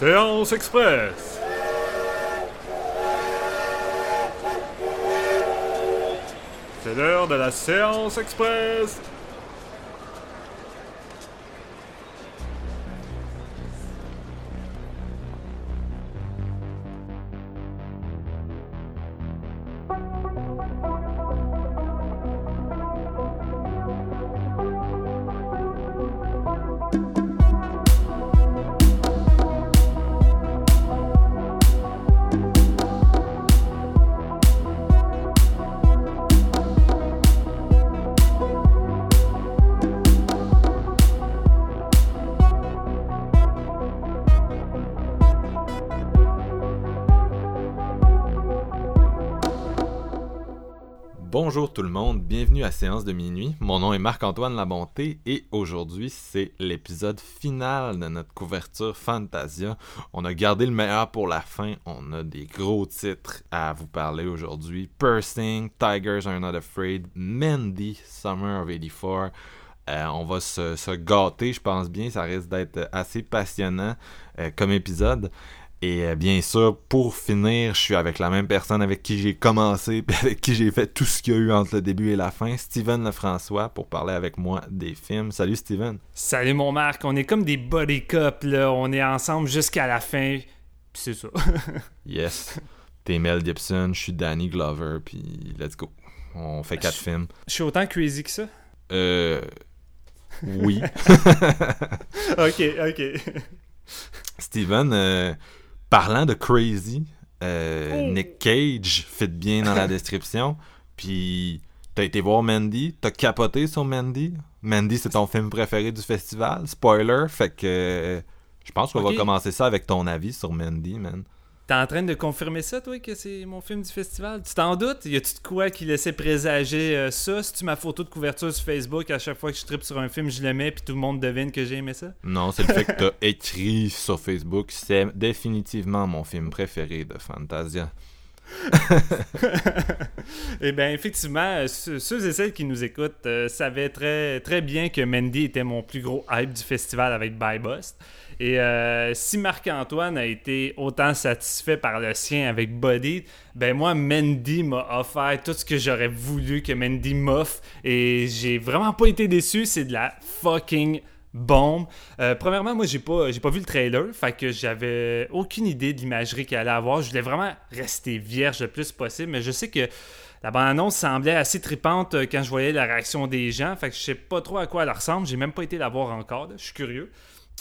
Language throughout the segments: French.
Séance Express. C'est l'heure de la Séance Express. Bonjour tout le monde, bienvenue à Séance de minuit. Mon nom est Marc-Antoine Labonté et aujourd'hui, c'est l'épisode final de notre couverture Fantasia. On a gardé le meilleur pour la fin, on a des gros titres à vous parler aujourd'hui. Piercing, Tigers are not afraid, Mandy, Summer of 84. On va se gâter, je pense bien, ça risque d'être assez passionnant comme épisode. Et bien sûr, pour finir, je suis avec la même personne avec qui j'ai commencé puis avec qui j'ai fait tout ce qu'il y a eu entre le début et la fin, Steven Lefrançois, pour parler avec moi des films. Salut Steven! Salut mon Marc, on est comme des buddy cops, là, on est ensemble jusqu'à la fin, puis c'est ça. Yes, t'es Mel Gibson, je suis Danny Glover, puis let's go. On fait 4 films. Je suis autant crazy que ça? Oui. Ok. Steven, parlant de crazy, Nick Cage fit bien dans la description. Puis t'as été voir Mandy, t'as capoté sur Mandy. Mandy, c'est ton film préféré du festival. Spoiler, fait que je pense qu'on va commencer ça avec ton avis sur Mandy, man. T'es en train de confirmer ça, toi, que c'est mon film du festival? Tu t'en doutes? Y a-tu de quoi qui laissait présager ça? C'est-tu ma photo de couverture sur Facebook? À chaque fois que je trippe sur un film, je le mets puis tout le monde devine que j'ai aimé ça? Non, c'est le fait que t'as écrit sur Facebook. C'est définitivement mon film préféré de Fantasia. Eh bien, effectivement, ceux et celles qui nous écoutent savaient très, très bien que Mandy était mon plus gros hype du festival avec By Bust. Et si Marc-Antoine a été autant satisfait par le sien avec Bodied, ben moi, Mandy m'a offert tout ce que j'aurais voulu que Mandy m'offre. Et j'ai vraiment pas été déçu, c'est de la fucking bombe. Premièrement, moi, j'ai pas vu le trailer, fait que j'avais aucune idée de l'imagerie qu'elle allait avoir. Je voulais vraiment rester vierge le plus possible, mais je sais que la bande-annonce semblait assez tripante quand je voyais la réaction des gens, fait que je sais pas trop à quoi elle ressemble. J'ai même pas été la voir encore, là. Je suis curieux.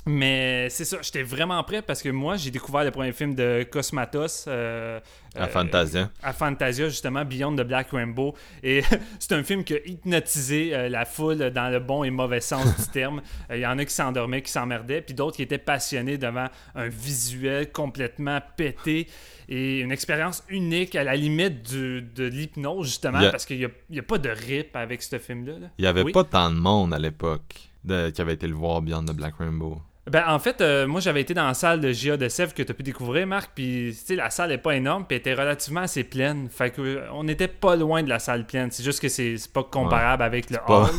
Mais c'est ça, j'étais vraiment prêt parce que moi, j'ai découvert le premier film de Cosmatos à Fantasia, justement, Beyond the Black Rainbow. Et c'est un film qui a hypnotisé la foule dans le bon et mauvais sens du terme. Il y en a qui s'endormaient, qui s'emmerdaient, puis d'autres qui étaient passionnés devant un visuel complètement pété et une expérience unique à la limite de l'hypnose, justement, parce qu'il n'y a pas de rip avec ce film-là. Il n'y avait pas tant de monde à l'époque qui avait été le voir Beyond the Black Rainbow. Ben, en fait, moi, j'avais été dans la salle de J.A. de Sèvres que t'as pu découvrir, Marc, puis la salle n'est pas énorme, puis elle était relativement assez pleine. Fait qu'on n'était pas loin de la salle pleine. C'est juste que c'est pas comparable avec le hall.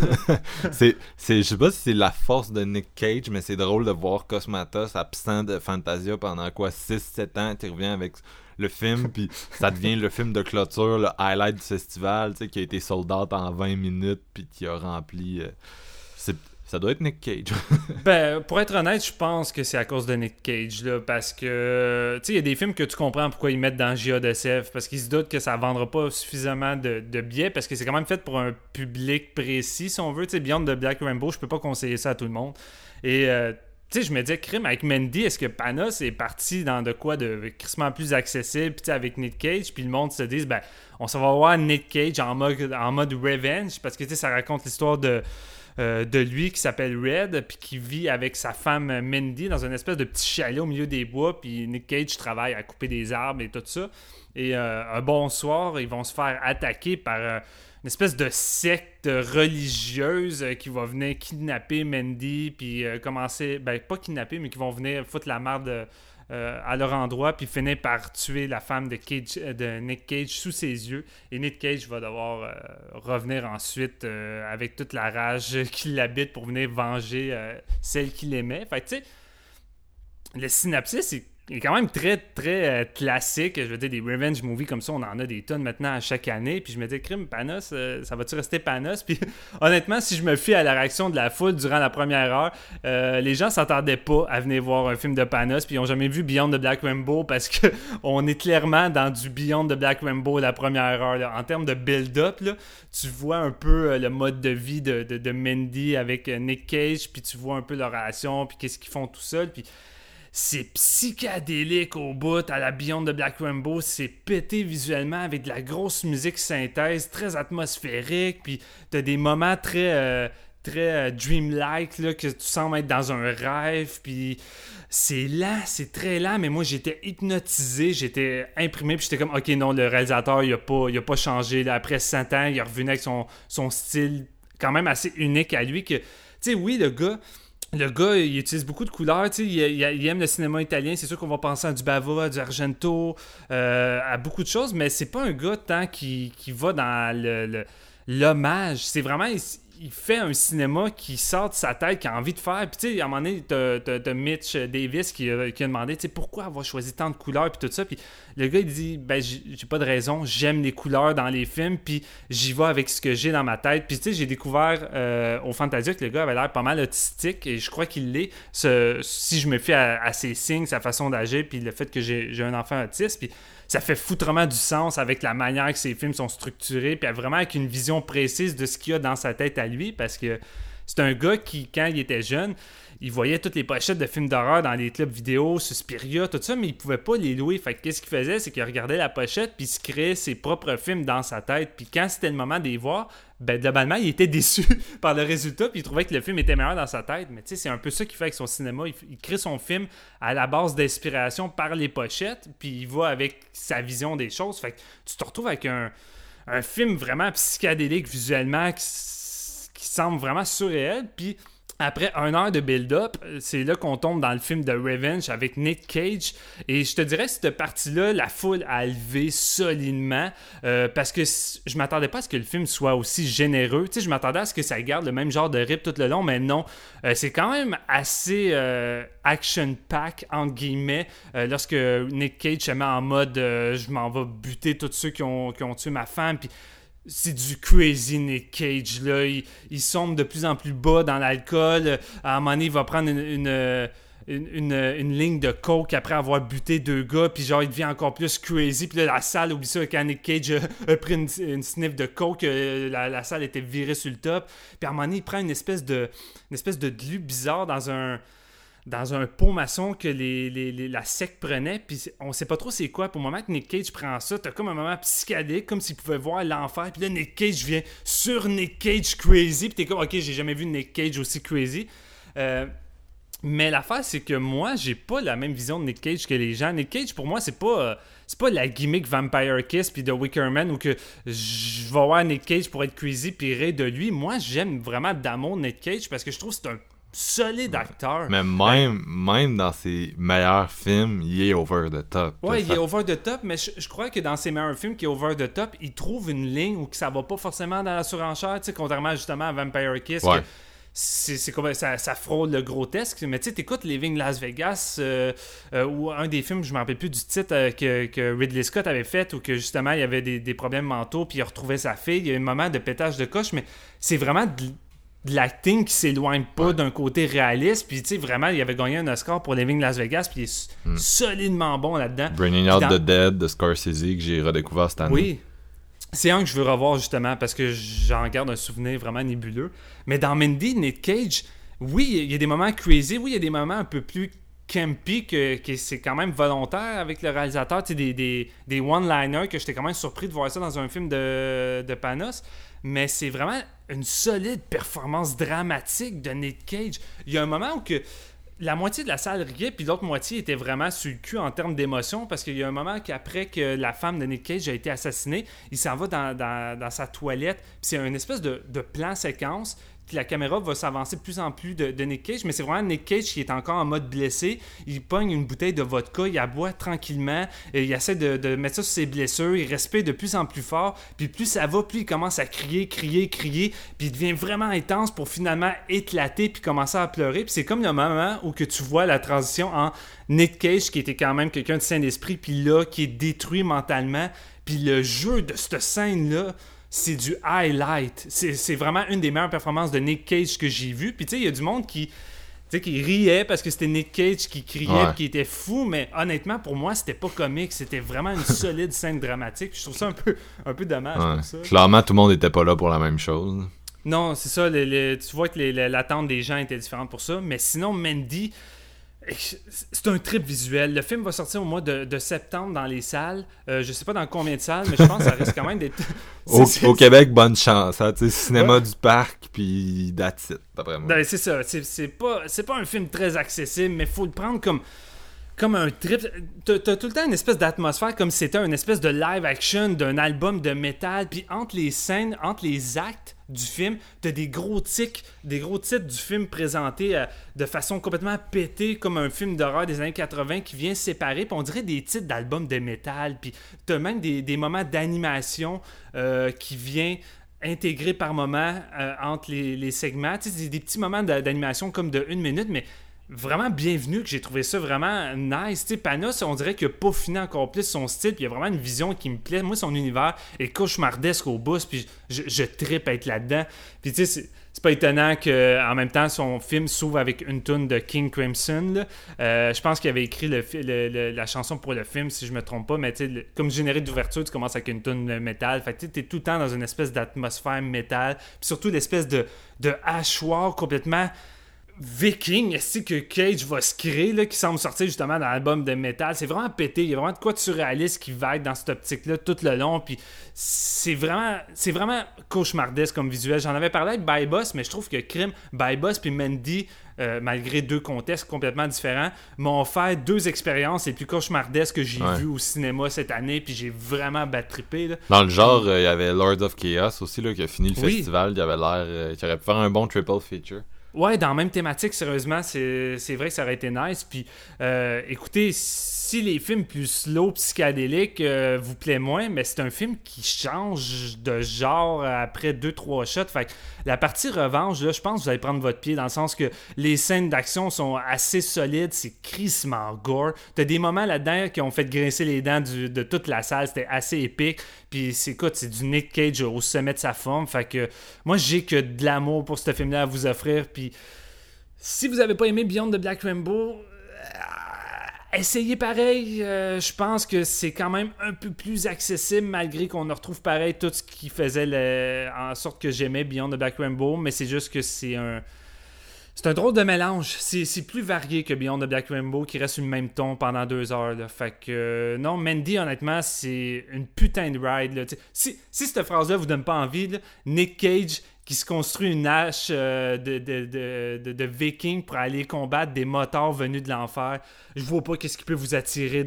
Je sais pas si c'est la force de Nick Cage, mais c'est drôle de voir Cosmatos absent de Fantasia pendant quoi, 6-7 ans, tu reviens avec le film, puis ça devient le film de clôture, le highlight du festival, tu sais, qui a été sold out en 20 minutes, puis qui a rempli... Ça doit être Nick Cage. Ben, pour être honnête, je pense que c'est à cause de Nick Cage, là, parce que, tu sais, il y a des films que tu comprends pourquoi ils mettent dans J.A. de Sèvres, parce qu'ils se doutent que ça ne vendra pas suffisamment de billets, parce que c'est quand même fait pour un public précis, si on veut. Tu sais, Beyond the Black Rainbow, je peux pas conseiller ça à tout le monde. Et, tu sais, je me disais, crime, avec Mandy, est-ce que Panos est parti dans de quoi de crissement plus accessible, puis tu sais, avec Nick Cage, puis le monde se dit, ben, on s'en va voir Nick Cage en mode revenge, parce que, tu sais, ça raconte l'histoire de lui qui s'appelle Red puis qui vit avec sa femme Mandy dans une espèce de petit chalet au milieu des bois, puis Nick Cage travaille à couper des arbres et tout ça, et un bon soir ils vont se faire attaquer par une espèce de secte religieuse qui va venir kidnapper Mandy puis qui vont venir foutre la merde à leur endroit, puis finir par tuer la femme de Nick Cage sous ses yeux. Et Nick Cage va devoir revenir ensuite avec toute la rage qui l'habite pour venir venger celle qu'il aimait. Fait que, tu sais, le synopsis est quand même très, très classique. Je veux dire, des revenge movies comme ça, on en a des tonnes maintenant à chaque année. Puis je me dis, crime, Panos, ça va-tu rester Panos? Puis honnêtement, si je me fie à la réaction de la foule durant la première heure, les gens s'attardaient pas à venir voir un film de Panos. Puis ils n'ont jamais vu Beyond the Black Rainbow parce qu'on est clairement dans du Beyond the Black Rainbow la première heure. Là. En termes de build-up, là, tu vois un peu le mode de vie de Mandy avec Nick Cage. Puis tu vois un peu leur relation, puis qu'est-ce qu'ils font tout seul. Puis c'est psychédélique au bout, à la Beyond the Black Rainbow, c'est pété visuellement avec de la grosse musique synthèse, très atmosphérique, puis t'as des moments très, très dreamlike, là, que tu sembles être dans un rêve, puis c'est lent, c'est très lent, mais moi j'étais hypnotisé, j'étais imprimé, puis j'étais comme, ok non, le réalisateur il a pas changé, là, après 100 ans, il est revenu avec son style quand même assez unique à lui, que, tu sais, oui, le gars, il utilise beaucoup de couleurs, tu sais, il aime le cinéma italien, c'est sûr qu'on va penser à du Bava, à du Argento, à beaucoup de choses, mais c'est pas un gars tant qui va dans l'hommage, c'est vraiment, il fait un cinéma qui sort de sa tête, qui a envie de faire, puis tu sais, à un moment donné, t'as Mitch Davis qui a demandé, tu sais, pourquoi avoir choisi tant de couleurs, puis tout ça, puis le gars, il dit, ben, j'ai pas de raison, j'aime les couleurs dans les films, puis j'y vais avec ce que j'ai dans ma tête, puis tu sais, j'ai découvert au Fantasia que le gars avait l'air pas mal autistique, et je crois qu'il l'est, si je me fie à ses signes, sa façon d'agir, puis le fait que j'ai un enfant autiste, puis ça fait foutrement du sens avec la manière que ses films sont structurés, puis vraiment avec une vision précise de ce qu'il y a dans sa tête à lui, parce que c'est un gars qui, quand il était jeune, il voyait toutes les pochettes de films d'horreur dans les clubs vidéo, Suspiria, tout ça, mais il pouvait pas les louer. Fait que qu'est-ce qu'il faisait, c'est qu'il regardait la pochette, puis il se créait ses propres films dans sa tête, puis quand c'était le moment de les voir, ben globalement, il était déçu par le résultat, puis il trouvait que le film était meilleur dans sa tête. Mais tu sais, c'est un peu ça qu'il fait avec son cinéma. Il crée son film à la base d'inspiration par les pochettes, puis il va avec sa vision des choses. Fait que tu te retrouves avec un film vraiment psychédélique visuellement, qui semble vraiment surréel, puis après 1 heure de build-up, c'est là qu'on tombe dans le film de Revenge avec Nick Cage, et je te dirais cette partie-là, la foule a levé solidement, parce que je m'attendais pas à ce que le film soit aussi généreux, tu sais, je m'attendais à ce que ça garde le même genre de rip tout le long, mais non, c'est quand même assez action-pack, entre guillemets, lorsque Nick Cage se met en mode je m'en vais buter tous ceux qui ont tué ma femme, puis c'est du crazy Nick Cage, là. Il sombre de plus en plus bas dans l'alcool. À un moment donné, il va prendre une ligne de coke après avoir buté 2 gars, puis genre, il devient encore plus crazy. Puis là, la salle, oublie ça, quand Nick Cage a pris une sniff de coke, la salle était virée sur le top. Puis à un moment donné, il prend une espèce de glu bizarre dans un pot maçon que la sec prenait, puis on sait pas trop c'est quoi. Pour le moment que Nick Cage prend ça, t'as comme un moment psychédélique, comme s'il pouvait voir l'enfer, puis là Nick Cage vient sur Nick Cage crazy, puis t'es comme ok, j'ai jamais vu Nick Cage aussi crazy. Mais l'affaire, c'est que moi, j'ai pas la même vision de Nick Cage que les gens. Nick Cage, pour moi, c'est pas la gimmick Vampire Kiss puis The Wicker Man, ou que je vais voir Nick Cage pour être crazy puis rire de lui. Moi, j'aime vraiment d'amour Nick Cage parce que je trouve que c'est un solide acteur. Mais même dans ses meilleurs films, il est over the top. Ouais, il est over the top, mais je crois que dans ses meilleurs films qui est over the top, il trouve une ligne où ça va pas forcément dans la surenchère, tu sais, contrairement justement à Vampire Kiss. Ouais. C'est comme ça frôle le grotesque, mais tu sais, t'écoutes Leaving Las Vegas ou un des films, je me rappelle plus du titre, que Ridley Scott avait fait, où que justement il y avait des problèmes mentaux, puis il retrouvait sa fille, il y a eu un moment de pétage de coche, mais c'est vraiment de l'acting qui s'éloigne pas d'un côté réaliste, puis tu sais, vraiment, il avait gagné un Oscar pour Leaving Las Vegas, puis il est solidement bon là-dedans. Bringing Out the Dead de Scorsese, que j'ai redécouvert cette année. Oui, c'est un que je veux revoir justement, parce que j'en garde un souvenir vraiment nébuleux. Mais dans Mandy, Nick Cage, oui, il y a des moments crazy, oui, il y a des moments un peu plus campy, que c'est quand même volontaire avec le réalisateur, tu sais, des one-liners, que j'étais quand même surpris de voir ça dans un film de Panos. Mais c'est vraiment une solide performance dramatique de Nick Cage. Il y a un moment où que la moitié de la salle riait, puis l'autre moitié était vraiment sur le cul en termes d'émotion, parce qu'il y a un moment qu'après que la femme de Nick Cage a été assassinée, il s'en va dans sa toilette, puis c'est une espèce de plan-séquence la caméra va s'avancer de plus en plus de Nick Cage, mais c'est vraiment Nick Cage qui est encore en mode blessé. Il pogne une bouteille de vodka, il aboie tranquillement, et il essaie de mettre ça sur ses blessures, il respire de plus en plus fort, puis plus ça va, plus il commence à crier, puis il devient vraiment intense pour finalement éclater puis commencer à pleurer. Puis c'est comme le moment où que tu vois la transition en Nick Cage, qui était quand même quelqu'un de sain d'esprit, puis là, qui est détruit mentalement. Puis le jeu de cette scène-là, c'est du highlight. C'est vraiment une des meilleures performances de Nick Cage que j'ai vues. Puis tu sais, il y a du monde qui riait parce que c'était Nick Cage qui criait, ouais, qui était fou, mais honnêtement, pour moi, c'était pas comique. C'était vraiment une solide scène dramatique. Je trouve ça un peu dommage, ouais, pour ça. Clairement, tout le monde n'était pas là pour la même chose. Non, c'est ça. Tu vois que l'attente des gens était différente pour ça. Mais sinon, Mandy, c'est un trip visuel. Le film va sortir au mois de septembre dans les salles. Je sais pas dans combien de salles, mais je pense que ça risque quand même d'être... Au Québec, bonne chance. Hein, cinéma, ouais, du parc, puis that's it, d'après moi. Ben, c'est ça. C'est pas un film très accessible, mais faut le prendre comme un trip. T'as tout le temps une espèce d'atmosphère comme si c'était une espèce de live action d'un album de métal. Puis entre les scènes, entre les actes du film, t'as des gros titres du film présentés de façon complètement pétée, comme un film d'horreur des années 80 qui vient se séparer. Puis on dirait des titres d'albums de métal. Puis t'as même des moments d'animation qui viennent intégrer par moments entre les segments. Tu sais, des petits moments d'animation comme de 1 minute, mais vraiment bienvenue, que j'ai trouvé ça vraiment nice. Tu sais, Panos, on dirait qu'il a peaufiné encore plus son style, puis il y a vraiment une vision qui me plaît. Moi, son univers est cauchemardesque au bout, puis je trippe à être là-dedans. Puis tu sais, c'est pas étonnant qu'en même temps, son film s'ouvre avec une tune de King Crimson. Je pense qu'il avait écrit la chanson pour le film, si je me trompe pas, mais tu sais, comme générique d'ouverture, tu commences avec une tune de métal. Fait que tu sais, t'es tout le temps dans une espèce d'atmosphère métal, puis surtout l'espèce de hachoir complètement viking, est-ce que Cage va se créer, là, qui semble sortir justement dans l'album de métal. C'est vraiment pété, il y a vraiment de quoi de surréaliste qui va être dans cette optique-là tout le long, puis c'est vraiment cauchemardesque comme visuel. J'en avais parlé avec By Boss, mais je trouve que Crime, By Boss puis Mandy, malgré deux contextes complètement différents, m'ont fait deux expériences les plus cauchemardesques que j'ai, ouais, vues au cinéma cette année, puis j'ai vraiment battrippé, là. Dans le genre, il y avait Lords of Chaos aussi, là, qui a fini le, oui, festival, il y avait l'air qui aurait pu faire un bon triple feature. Ouais, dans la même thématique, sérieusement, c'est vrai que ça aurait été nice. Puis, écoutez, si les films plus slow, psychédéliques vous plaît moins, mais c'est un film qui change de genre après 2-3 shots. Fait que la partie revanche, là, je pense que vous allez prendre votre pied, dans le sens que les scènes d'action sont assez solides, c'est crissement gore. T'as des moments là-dedans qui ont fait grincer les dents de toute la salle, c'était assez épique. Puis c'est du Nick Cage au sommet de sa forme. Fait que moi, j'ai que de l'amour pour ce film-là à vous offrir. Puis si vous n'avez pas aimé Beyond the Black Rainbow, essayez pareil. Je pense que c'est quand même un peu plus accessible, malgré qu'on retrouve pareil tout ce qui faisait en sorte que j'aimais Beyond the Black Rainbow, mais c'est juste que c'est un drôle de mélange. C'est plus varié que Beyond the Black Rainbow, qui reste sur le même ton pendant 2 heures, là. Fait que non, Mandy, honnêtement, c'est une putain de ride, là. Si cette phrase-là vous donne pas envie, là, Nick Cage qui se construit une hache de viking pour aller combattre des motards venus de l'enfer, je vois pas qu'est-ce qui peut vous attirer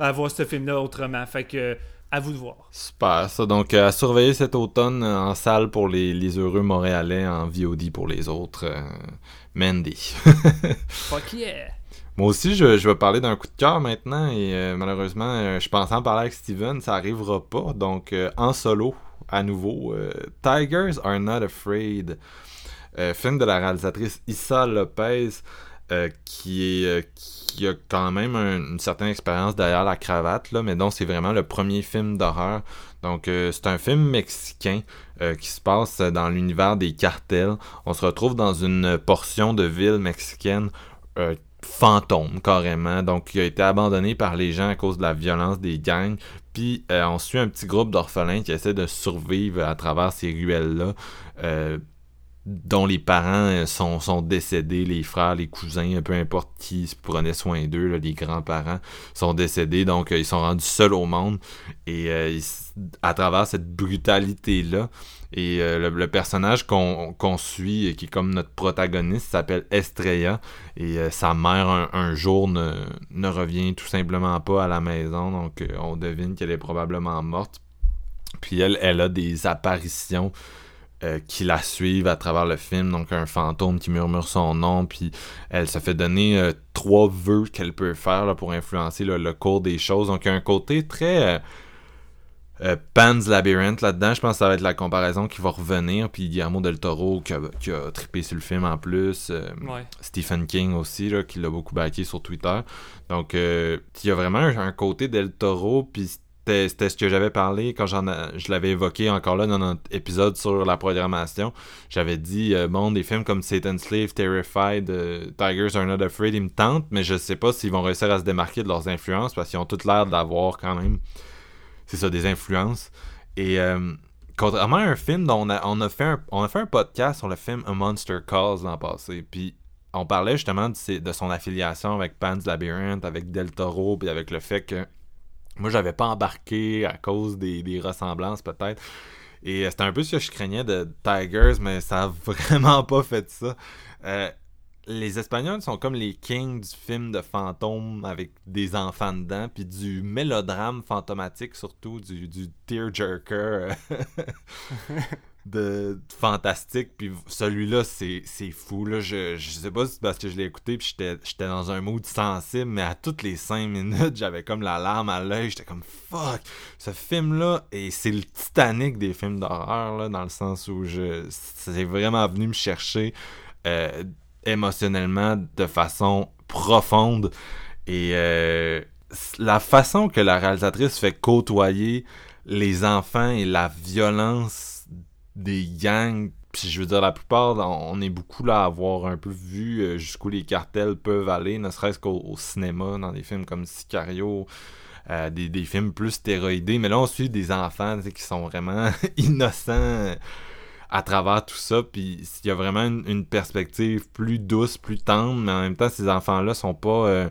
à voir ce film-là autrement. Fait que à vous de voir. Super, ça. Donc, à surveiller cet automne en salle pour les heureux Montréalais, en VOD pour les autres. Mandy. Fuck yeah! Moi aussi, je vais parler d'un coup de cœur maintenant, et malheureusement, je pensais en parler avec Steven, ça arrivera pas. Donc, en solo, à nouveau, Tigers Are Not Afraid, film de la réalisatrice Issa Lopez, qui a quand même une certaine expérience derrière la cravate, là, mais donc c'est vraiment le premier film d'horreur. Donc c'est un film mexicain qui se passe dans l'univers des cartels. On se retrouve dans une portion de ville mexicaine fantôme, carrément, donc qui a été abandonnée par les gens à cause de la violence des gangs. Puis on suit un petit groupe d'orphelins qui essaie de survivre à travers ces ruelles-là, dont les parents sont décédés, les frères, les cousins, peu importe qui se prenait soin d'eux, là, les grands-parents sont décédés, donc ils sont rendus seuls au monde, et à travers cette brutalité-là, et le personnage qu'on suit, et qui est comme notre protagoniste, s'appelle Estrella, et sa mère, un jour, ne revient tout simplement pas à la maison, donc on devine qu'elle est probablement morte, puis elle a des apparitions qui la suivent à travers le film, donc un fantôme qui murmure son nom, puis elle se fait donner 3 vœux qu'elle peut faire là, pour influencer là, le cours des choses. Donc il y a un côté très Pan's Labyrinth là-dedans. Je pense que ça va être la comparaison qui va revenir, puis Guillermo del Toro qui a trippé sur le film en plus, ouais. Stephen King aussi là, qui l'a beaucoup backé sur Twitter. Donc il y a vraiment un côté del Toro, puis c'était ce que j'avais parlé quand je l'avais évoqué encore là dans notre épisode sur la programmation. J'avais dit, bon, des films comme Satan's Slave, Terrified, Tigers are not afraid, ils me tentent, mais je sais pas s'ils vont réussir à se démarquer de leurs influences parce qu'ils ont toutes l'air d'avoir quand même, c'est ça, des influences. Et contrairement à un film dont on a fait un podcast sur le film A Monster Calls l'an passé, puis on parlait justement de son affiliation avec Pan's Labyrinth, avec Del Toro, puis avec le fait que moi, j'avais pas embarqué à cause des ressemblances, peut-être. Et c'était un peu ce que je craignais de Tigers, mais ça a vraiment pas fait ça. Les Espagnols sont comme les kings du film de fantômes avec des enfants dedans, puis du mélodrame fantomatique, surtout, du tearjerker de fantastique. Puis celui-là, c'est fou. Là. Je sais pas si c'est parce que je l'ai écouté puis j'étais dans un mood sensible, mais à toutes les 5 minutes, j'avais comme la larme à l'œil. J'étais comme fuck, ce film-là, et c'est le Titanic des films d'horreur, là, dans le sens où c'est vraiment venu me chercher émotionnellement de façon profonde. Et la façon que la réalisatrice fait côtoyer les enfants et la violence des gangs, puis je veux dire, la plupart, on est beaucoup là à avoir un peu vu jusqu'où les cartels peuvent aller, ne serait-ce qu'au cinéma, dans des films comme Sicario, des films plus stéroïdés, mais là on suit des enfants qui sont vraiment innocents à travers tout ça, puis il y a vraiment une perspective plus douce, plus tendre, mais en même temps, ces enfants-là sont pas...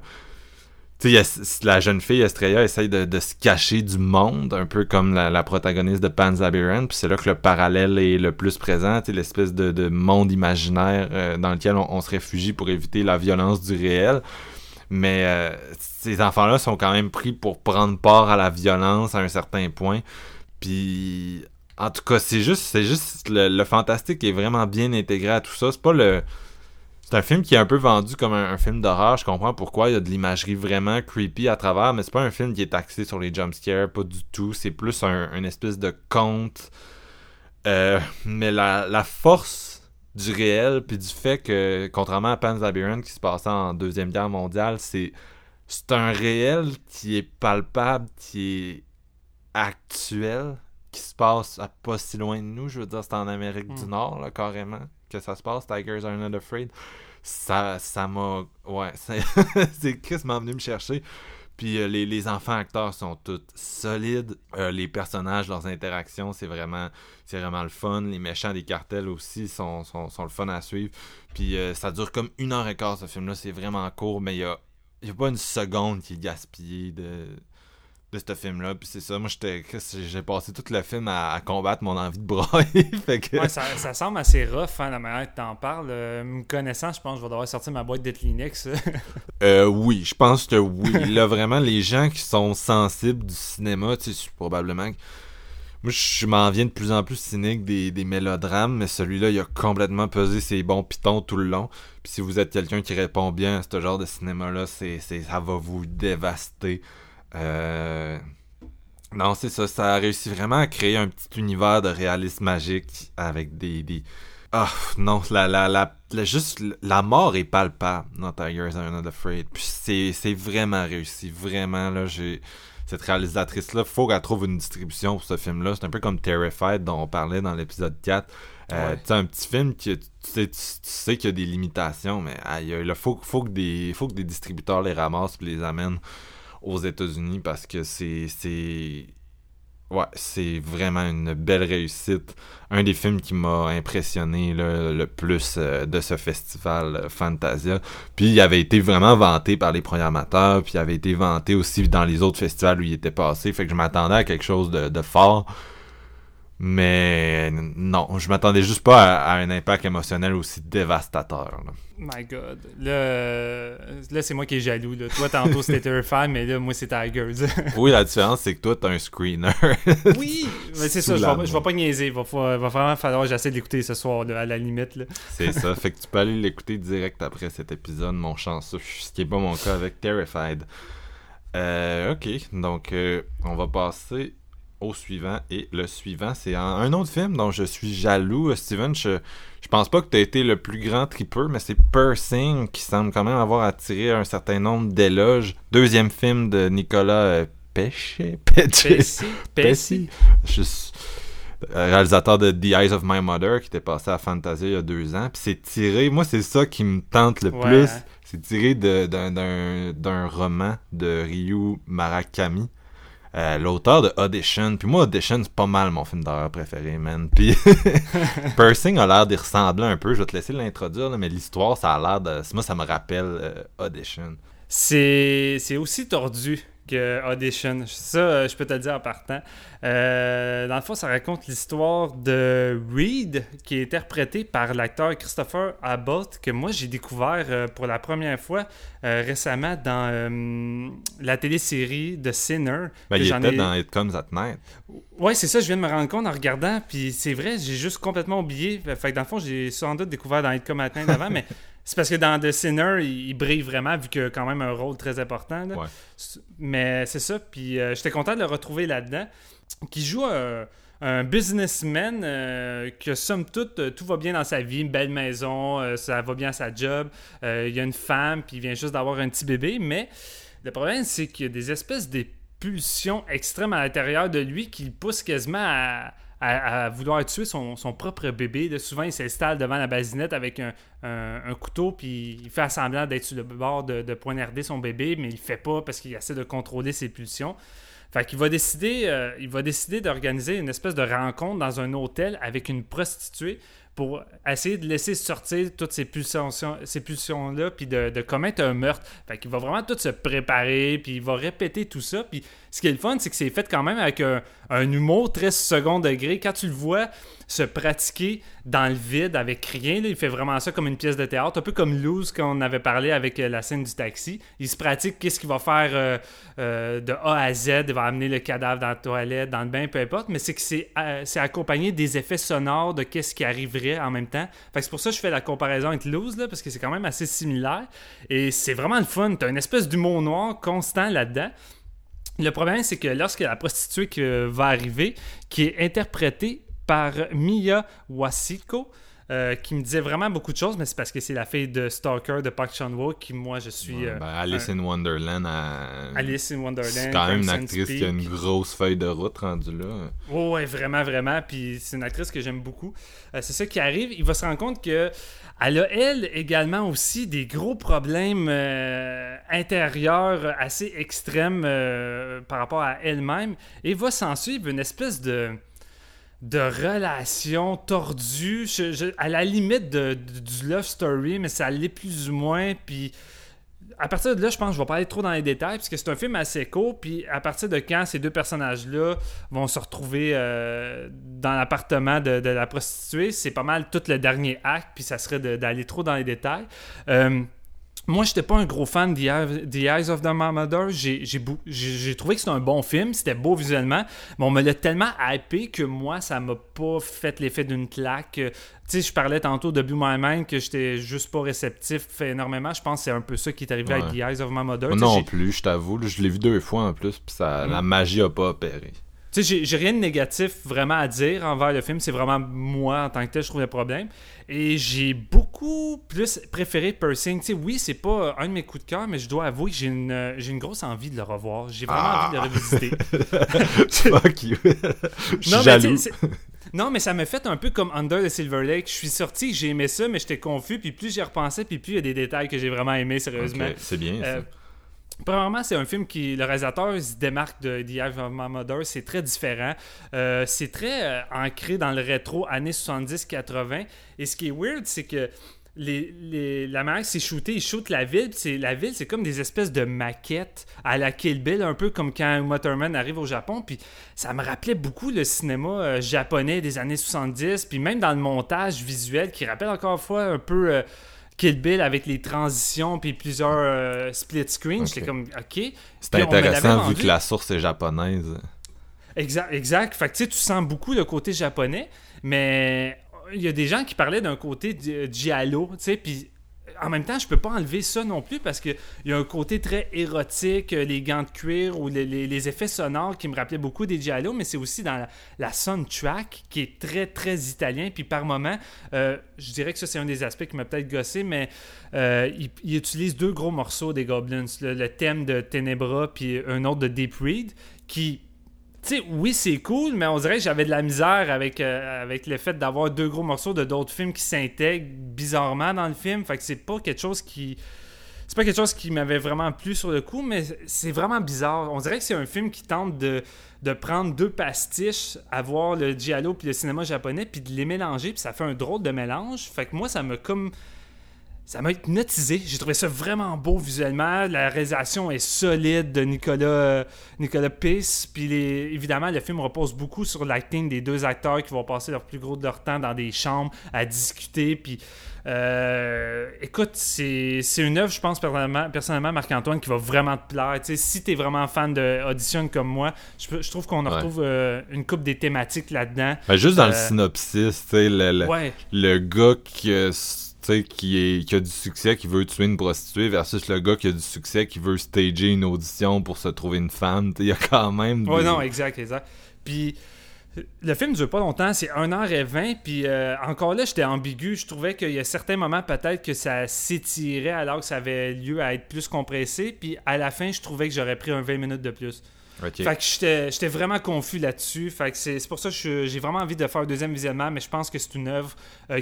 Tu sais, la jeune fille, Estrella, essaye de se cacher du monde, un peu comme la protagoniste de Pan's Labyrinth, puis c'est là que le parallèle est le plus présent, tu sais, l'espèce de monde imaginaire dans lequel on se réfugie pour éviter la violence du réel. Mais ces enfants-là sont quand même pris pour prendre part à la violence à un certain point, puis en tout cas, c'est juste le fantastique est vraiment bien intégré à tout ça, c'est pas le... C'est un film qui est un peu vendu comme un film d'horreur. Je comprends pourquoi. Il y a de l'imagerie vraiment creepy à travers, mais c'est pas un film qui est axé sur les jumpscares, pas du tout. C'est plus une espèce de conte. Mais la force du réel, puis du fait que, contrairement à Pan's Labyrinth qui se passait en Deuxième Guerre mondiale, c'est un réel qui est palpable, qui est actuel, qui se passe à pas si loin de nous. Je veux dire, c'est en Amérique du Nord, là, carrément, que ça se passe, Tigers are not afraid. Ça m'a... Ouais, c'est Chris m'en venu me chercher. Puis les enfants acteurs sont tous solides. Les personnages, leurs interactions, c'est vraiment le fun. Les méchants des cartels aussi sont le fun à suivre. Puis ça dure comme 1h15, ce film-là. C'est vraiment court, mais il y a pas une seconde qui est gaspillée de ce film-là, puis c'est ça, moi j'ai passé tout le film à combattre mon envie de brailler. Fait que... Ouais, ça semble assez rough, hein, la manière que t'en parles. Me connaissant, je pense que je vais devoir sortir ma boîte de Kleenex. Oui, je pense que oui. Là, vraiment, les gens qui sont sensibles du cinéma, tu sais, probablement... Moi, je m'en viens de plus en plus cynique des mélodrames, mais celui-là, il a complètement pesé ses bons pitons tout le long. Puis si vous êtes quelqu'un qui répond bien à ce genre de cinéma-là, ça va vous dévaster. Non, c'est ça. Ça a réussi vraiment à créer un petit univers de réalisme magique avec des... Ah, non, juste la mort est palpable dans Tigers are not afraid. Puis c'est vraiment réussi. Vraiment, là, cette réalisatrice-là, faut qu'elle trouve une distribution pour ce film-là. C'est un peu comme Terrified dont on parlait dans l'épisode 4. Ouais. C'est un petit film qui, tu sais qu'il y a des limitations, mais il faut que des distributeurs les ramassent et les amènent aux États-Unis, parce que c'est vraiment une belle réussite. Un des films qui m'a impressionné là, le plus de ce festival Fantasia. Puis il avait été vraiment vanté par les programmateurs, puis il avait été vanté aussi dans les autres festivals où il était passé. Fait que je m'attendais à quelque chose de fort. Mais non, je m'attendais juste pas à un impact émotionnel aussi dévastateur. Là. My God. Là, c'est moi qui est jaloux. Là. Toi, tantôt, c'était Terrified, mais là, moi, c'est Tigers. Oui, la différence, c'est que toi, t'as un screener. Oui, mais c'est ça. Je vais pas niaiser. Il va vraiment falloir que j'essaie de l'écouter ce soir, là, à la limite. Là. C'est ça. Fait que tu peux aller l'écouter direct après cet épisode, mon chanceux. Ce qui est pas mon cas avec Terrified. OK. Donc, on va passer... au suivant, et le suivant, c'est un autre film dont je suis jaloux. Steven, je pense pas que tu as été le plus grand tripeur, mais c'est Pursing qui semble quand même avoir attiré un certain nombre d'éloges. Deuxième film de Nicolas Pesce. Réalisateur de The Eyes of My Mother, qui était passé à Fantasia il y a 2 ans. Puis c'est tiré, moi c'est ça qui me tente le plus, c'est tiré d'un roman de Ryu Murakami. L'auteur de Audition. Puis moi, Audition, c'est pas mal mon film d'horreur préféré, man. Puis Pursing a l'air d'y ressembler un peu. Je vais te laisser l'introduire, là, mais l'histoire, ça a l'air de... Moi, ça me rappelle Audition. C'est aussi tordu que Audition. Ça, je peux te le dire en partant. Dans le fond, ça raconte l'histoire de Reed, qui est interprété par l'acteur Christopher Abbott, que moi, j'ai découvert pour la première fois récemment dans la télésérie The Sinner. Ben, dans It Comes At Night. Oui, c'est ça, je viens de me rendre compte en regardant, puis c'est vrai, j'ai juste complètement oublié. Fait que dans le fond, j'ai sans doute découvert dans It Comes At Night avant, mais... C'est parce que dans The Sinner, il brille vraiment, vu qu'il a quand même un rôle très important. Là. Ouais. Mais c'est ça, puis j'étais content de le retrouver là-dedans. Qui joue un businessman que, somme toute, tout va bien dans sa vie. Une belle maison, ça va bien à sa job. Il y a une femme, puis il vient juste d'avoir un petit bébé. Mais le problème, c'est qu'il y a des espèces de pulsions extrêmes à l'intérieur de lui qui le poussent quasiment à vouloir tuer son propre bébé. Là, souvent, il s'installe devant la basinette avec un couteau, puis il fait semblant d'être sur le bord de poignarder son bébé, mais il fait pas parce qu'il essaie de contrôler ses pulsions. Fait qu'il va décider, d'organiser une espèce de rencontre dans un hôtel avec une prostituée pour essayer de laisser sortir toutes ces pulsions-là, puis de commettre un meurtre. Fait qu'il va vraiment tout se préparer, puis il va répéter tout ça. Puis ce qui est le fun, c'est que c'est fait quand même avec un humour très second degré. Quand tu le vois se pratiquer dans le vide avec rien, là, il fait vraiment ça comme une pièce de théâtre, un peu comme Luz quand on avait parlé avec la scène du taxi. Il se pratique qu'est-ce qu'il va faire de A à Z. Il va amener le cadavre dans la toilette, dans le bain, peu importe. Mais c'est que c'est accompagné des effets sonores de qu'est-ce qui arriverait en même temps. Fait que c'est pour ça que je fais la comparaison avec Luz, là, parce que c'est quand même assez similaire. Et c'est vraiment le fun. T'as une espèce d'humour noir constant là-dedans. Le problème, c'est que lorsque la prostituée va arriver, qui est interprétée par Mia Wasikowska, qui me disait vraiment beaucoup de choses, mais c'est parce que c'est la fille de Stalker de Park Chan-wook qui, moi, je suis... Alice in Wonderland. C'est quand même une actrice qui a une grosse feuille de route rendue là. Oh, ouais, vraiment, vraiment. Puis c'est une actrice que j'aime beaucoup. C'est ça qui arrive. Il va se rendre compte qu'elle a, elle, également aussi des gros problèmes intérieurs assez extrêmes par rapport à elle-même. Et va s'en suivre une espèce de relations tordues, à la limite du love story, mais ça l'est plus ou moins. Puis à partir de là, je pense que je vais pas aller trop dans les détails, parce que c'est un film assez court. Puis à partir de quand ces deux personnages-là vont se retrouver dans l'appartement de la prostituée, c'est pas mal tout le dernier acte, puis ça serait d'aller trop dans les détails. Moi, j'étais pas un gros fan The Eyes of My Mother. J'ai trouvé que c'était un bon film, c'était beau visuellement, mais on me l'a tellement hypé que moi, ça m'a pas fait l'effet d'une claque. Tu sais, je parlais tantôt de Blue My Mind, que j'étais juste pas réceptif énormément. Je pense que c'est un peu ça qui est arrivé avec The Eyes of My Mother. Moi non plus, je t'avoue. Je l'ai vu 2 fois en plus, puis la magie a pas opéré. Tu sais, j'ai rien de négatif vraiment à dire envers le film. C'est vraiment moi, en tant que tel, je trouve le problème. Et j'ai beaucoup plus préféré Pursing. Tu sais, oui, c'est pas un de mes coups de cœur, mais je dois avouer que j'ai une grosse envie de le revoir. J'ai vraiment envie de le revisiter. Fuck you. Je suis jaloux. Non, mais ça me fait un peu comme Under the Silver Lake. Je suis sorti, j'ai aimé ça, mais j'étais confus. Puis plus j'y repensais, puis plus il y a des détails que j'ai vraiment aimés, sérieusement. Okay, c'est bien, ça. Premièrement, c'est un film qui, le réalisateur, se démarque de The Eyes of My Mother. C'est très différent. C'est très ancré dans le rétro années 70-80. Et ce qui est weird, c'est que la manière que c'est shooté, ils shootent la ville, c'est la ville, c'est comme des espèces de maquettes à la Kill Bill, un peu comme quand Motorman arrive au Japon, puis ça me rappelait beaucoup le cinéma japonais des années 70, puis même dans le montage visuel qui rappelle encore une fois un peu Kill Bill avec les transitions puis plusieurs split screens, okay. J'étais comme ok, c'était intéressant vu que la source est japonaise. Exact, fait que tu sens beaucoup le côté japonais, mais il y a des gens qui parlaient d'un côté giallo, tu sais, puis en même temps, je peux pas enlever ça non plus parce qu'il y a un côté très érotique, les gants de cuir ou les effets sonores qui me rappelaient beaucoup des giallo, mais c'est aussi dans la soundtrack qui est très, très italien, puis par moment, je dirais que ça, c'est un des aspects qui m'a peut-être gossé, mais il utilise deux gros morceaux des Goblins, le thème de Tenebra puis un autre de Deep Reed, qui... Tu sais, oui, c'est cool, mais on dirait que j'avais de la misère avec le fait d'avoir deux gros morceaux de d'autres films qui s'intègrent bizarrement dans le film. Fait que c'est pas quelque chose qui m'avait vraiment plu sur le coup, mais c'est vraiment bizarre. On dirait que c'est un film qui tente de prendre deux pastiches, avoir le giallo puis le cinéma japonais, puis de les mélanger, puis ça fait un drôle de mélange. Fait que moi, ça m'a hypnotisé. J'ai trouvé ça vraiment beau visuellement. La réalisation est solide de Nicolas Pesce. Puis évidemment, le film repose beaucoup sur l'acting des deux acteurs qui vont passer leur plus gros de leur temps dans des chambres à discuter. Puis, écoute, c'est une œuvre, je pense, personnellement, Marc-Antoine, qui va vraiment te plaire. T'sais, si tu es vraiment fan d'Audition comme moi, je trouve qu'on retrouve une couple des thématiques là-dedans. Ben, juste dans le synopsis, le gars qui... qui a du succès, qui veut tuer une prostituée versus le gars qui a du succès, qui veut stager une audition pour se trouver une femme. Il y a quand même... Oui, non, exact. Puis le film ne dure pas longtemps, c'est 1h20, puis encore là, j'étais ambigu. Je trouvais qu'il y a certains moments peut-être que ça s'étirait alors que ça avait lieu à être plus compressé, puis à la fin, je trouvais que j'aurais pris un 20 minutes de plus. Okay. Fait que j'étais vraiment confus là-dessus. Fait que c'est pour ça que j'ai vraiment envie de faire un deuxième visionnement, mais je pense que c'est une œuvre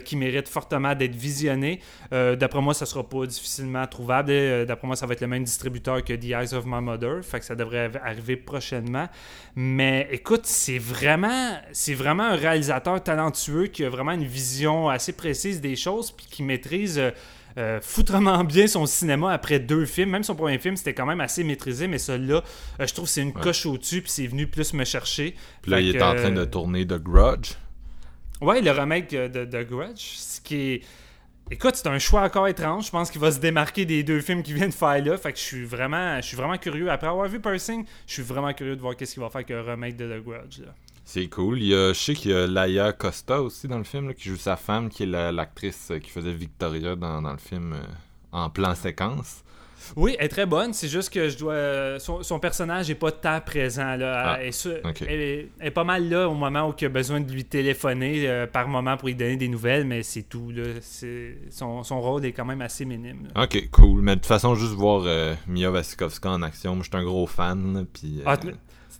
qui mérite fortement d'être visionnée. D'après moi, ça sera pas difficilement trouvable. D'après moi, ça va être le même distributeur que The Eyes of My Mother. Fait que ça devrait arriver prochainement. Mais écoute, c'est vraiment un réalisateur talentueux qui a vraiment une vision assez précise des choses puis qui maîtrise... foutrement bien son cinéma après deux films. Même son premier film, c'était quand même assez maîtrisé, mais celui-là, je trouve que c'est une coche au-dessus, puis c'est venu plus me chercher. Puis là, il est en train de tourner The Grudge. Ouais, le remake de The Grudge, ce qui est... Écoute, c'est un choix encore étrange. Je pense qu'il va se démarquer des deux films qu'il vient de faire là. Fait que je suis vraiment curieux. Après avoir vu Pursing, je suis vraiment curieux de voir qu'est-ce qu'il va faire avec un remake de The Grudge, là. C'est cool. Je sais qu'il y a Laia Costa aussi dans le film, là, qui joue sa femme, qui est l'actrice qui faisait Victoria dans le film en plan séquence. Oui, elle est très bonne. C'est juste que son personnage n'est pas tant présent. Là. Elle est pas mal là au moment où il a besoin de lui téléphoner par moment pour lui donner des nouvelles, mais c'est tout. Là. Son rôle est quand même assez minime. Là. Ok, cool. Mais de toute façon, juste voir Mia Wasikowska en action, moi je suis un gros fan. Puis,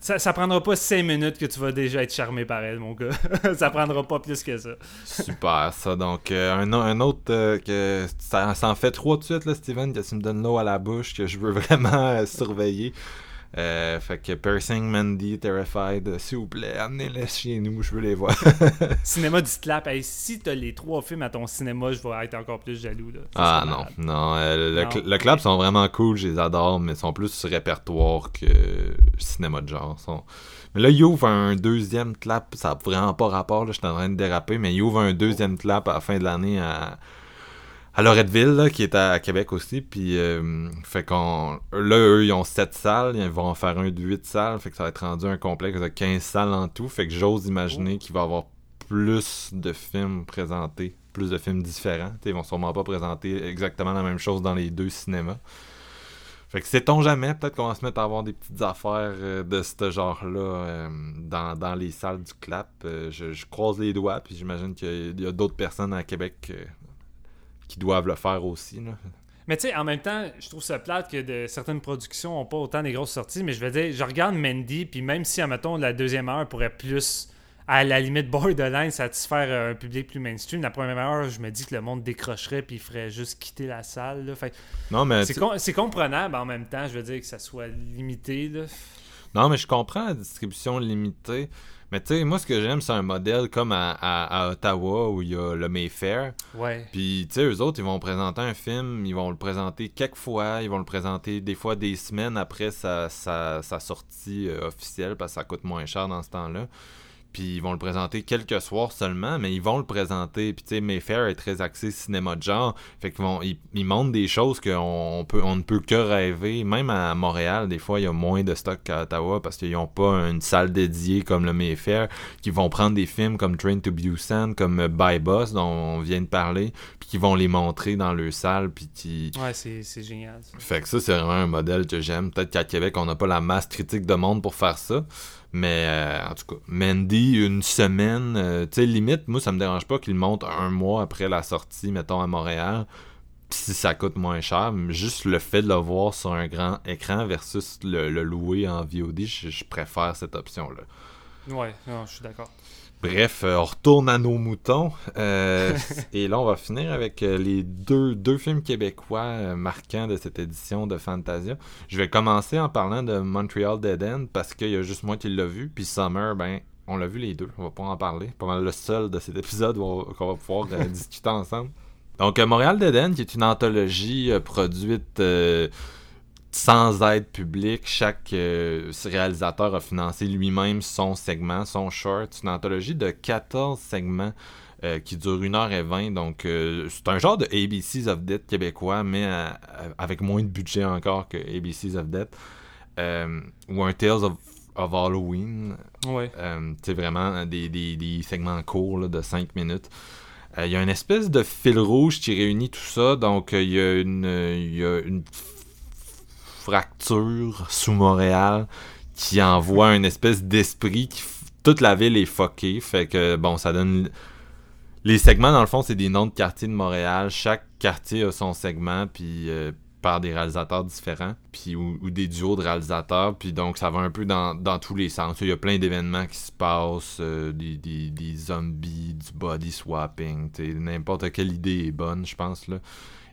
Ça prendra pas 5 minutes que tu vas déjà être charmé par elle, mon gars. Ça prendra pas plus que ça. Super, ça. Donc, un autre... que ça en fait 3 de suite, là, Steven, que tu me donnes l'eau à la bouche, que je veux vraiment surveiller. Fait que Piercing, Mandy, Terrified, s'il vous plaît, amenez-les chez nous, je veux les voir. Cinéma du slap, hey, si t'as les 3 films à ton cinéma, je vais être encore plus jaloux là. Ah non, malade. Le clap sont vraiment cool, je les adore, mais sont plus répertoire que cinéma de genre Mais là, il ouvre un deuxième clap, ça n'a vraiment pas rapport, là, je suis en train de déraper, mais il ouvre un deuxième clap à la fin de l'année à Loretteville, là, qui est à Québec aussi, puis fait qu'on... Là, eux, ils ont 7 salles, ils vont en faire un de 8 salles, fait que ça va être rendu un complexe de 15 salles en tout, fait que j'ose imaginer qu'il va y avoir plus de films présentés, plus de films différents. T'sais, ils vont sûrement pas présenter exactement la même chose dans les deux cinémas. Fait que sait-on jamais, peut-être qu'on va se mettre à avoir des petites affaires de ce genre-là dans les salles du clap. Je croise les doigts, puis j'imagine qu'il y a d'autres personnes à Québec... qui doivent le faire aussi, là. Mais tu sais, en même temps, je trouve ça plate que certaines productions n'ont pas autant des grosses sorties, mais je veux dire, je regarde Mandy, puis même si, admettons, la deuxième heure pourrait plus, à la limite borderline, satisfaire un public plus mainstream, la première heure, je me dis que le monde décrocherait puis il ferait juste quitter la salle, là. Fait, non, mais c'est comprenable en même temps, je veux dire, que ça soit limité, là. Non, mais je comprends la distribution limitée. Mais tu sais, moi, ce que j'aime, c'est un modèle comme à Ottawa, où il y a le Mayfair. Ouais. Puis, tu sais, eux autres, ils vont présenter un film, ils vont le présenter quelques fois, ils vont le présenter des fois des semaines après sa sortie officielle, parce que ça coûte moins cher dans ce temps-là. Puis, ils vont le présenter quelques soirs seulement, mais ils vont le présenter. Puis, tu sais, Mayfair est très axé cinéma de genre. Fait qu'ils vont, ils montrent des choses qu'on ne peut que rêver. Même à Montréal, des fois, il y a moins de stock qu'à Ottawa parce qu'ils n'ont pas une salle dédiée comme le Mayfair. Qui vont prendre des films comme Train to Busan, comme By Bus, dont on vient de parler, puis qui vont les montrer dans leur salle. Puis qui... Ouais, c'est génial. Ça. Fait que ça, c'est vraiment un modèle que j'aime. Peut-être qu'à Québec, on n'a pas la masse critique de monde pour faire ça. Mais en tout cas, Mandy, une semaine, tu sais, limite, moi, ça me dérange pas qu'il monte un mois après la sortie, mettons, à Montréal, si ça coûte moins cher. Juste le fait de le voir sur un grand écran versus le louer en VOD, je préfère cette option-là. Ouais, non, je suis d'accord. Bref, on retourne à nos moutons. Et là, on va finir avec les deux films québécois marquants de cette édition de Fantasia. Je vais commencer en parlant de Montreal Dead End parce qu'il y a juste moi qui l'a vu. Puis Summer, ben, on l'a vu les deux. On va pas en parler. Pas mal le seul de cet épisode qu'on va pouvoir discuter ensemble. Donc, Montreal Dead End, qui est une anthologie produite... sans aide publique, chaque réalisateur a financé lui-même son segment, son short. C'est une anthologie de 14 segments qui dure 1h20. Donc, c'est un genre de ABCs of Death québécois, mais avec moins de budget encore que ABCs of Death. Ou un Tales of Halloween. Ouais. C'est vraiment des segments courts là, de 5 minutes. Il y a une espèce de fil rouge qui réunit tout ça. Donc, il y a une fracture sous Montréal qui envoie une espèce d'esprit qui toute la ville est fuckée. Fait que bon, ça donne les segments, dans le fond, c'est des noms de quartiers de Montréal. Chaque quartier a son segment, puis par des réalisateurs différents, puis ou des duos de réalisateurs. Puis donc ça va un peu dans tous les sens. Il y a plein d'événements qui se passent, des zombies, du body swapping, t'sais, n'importe quelle idée est bonne, je pense là.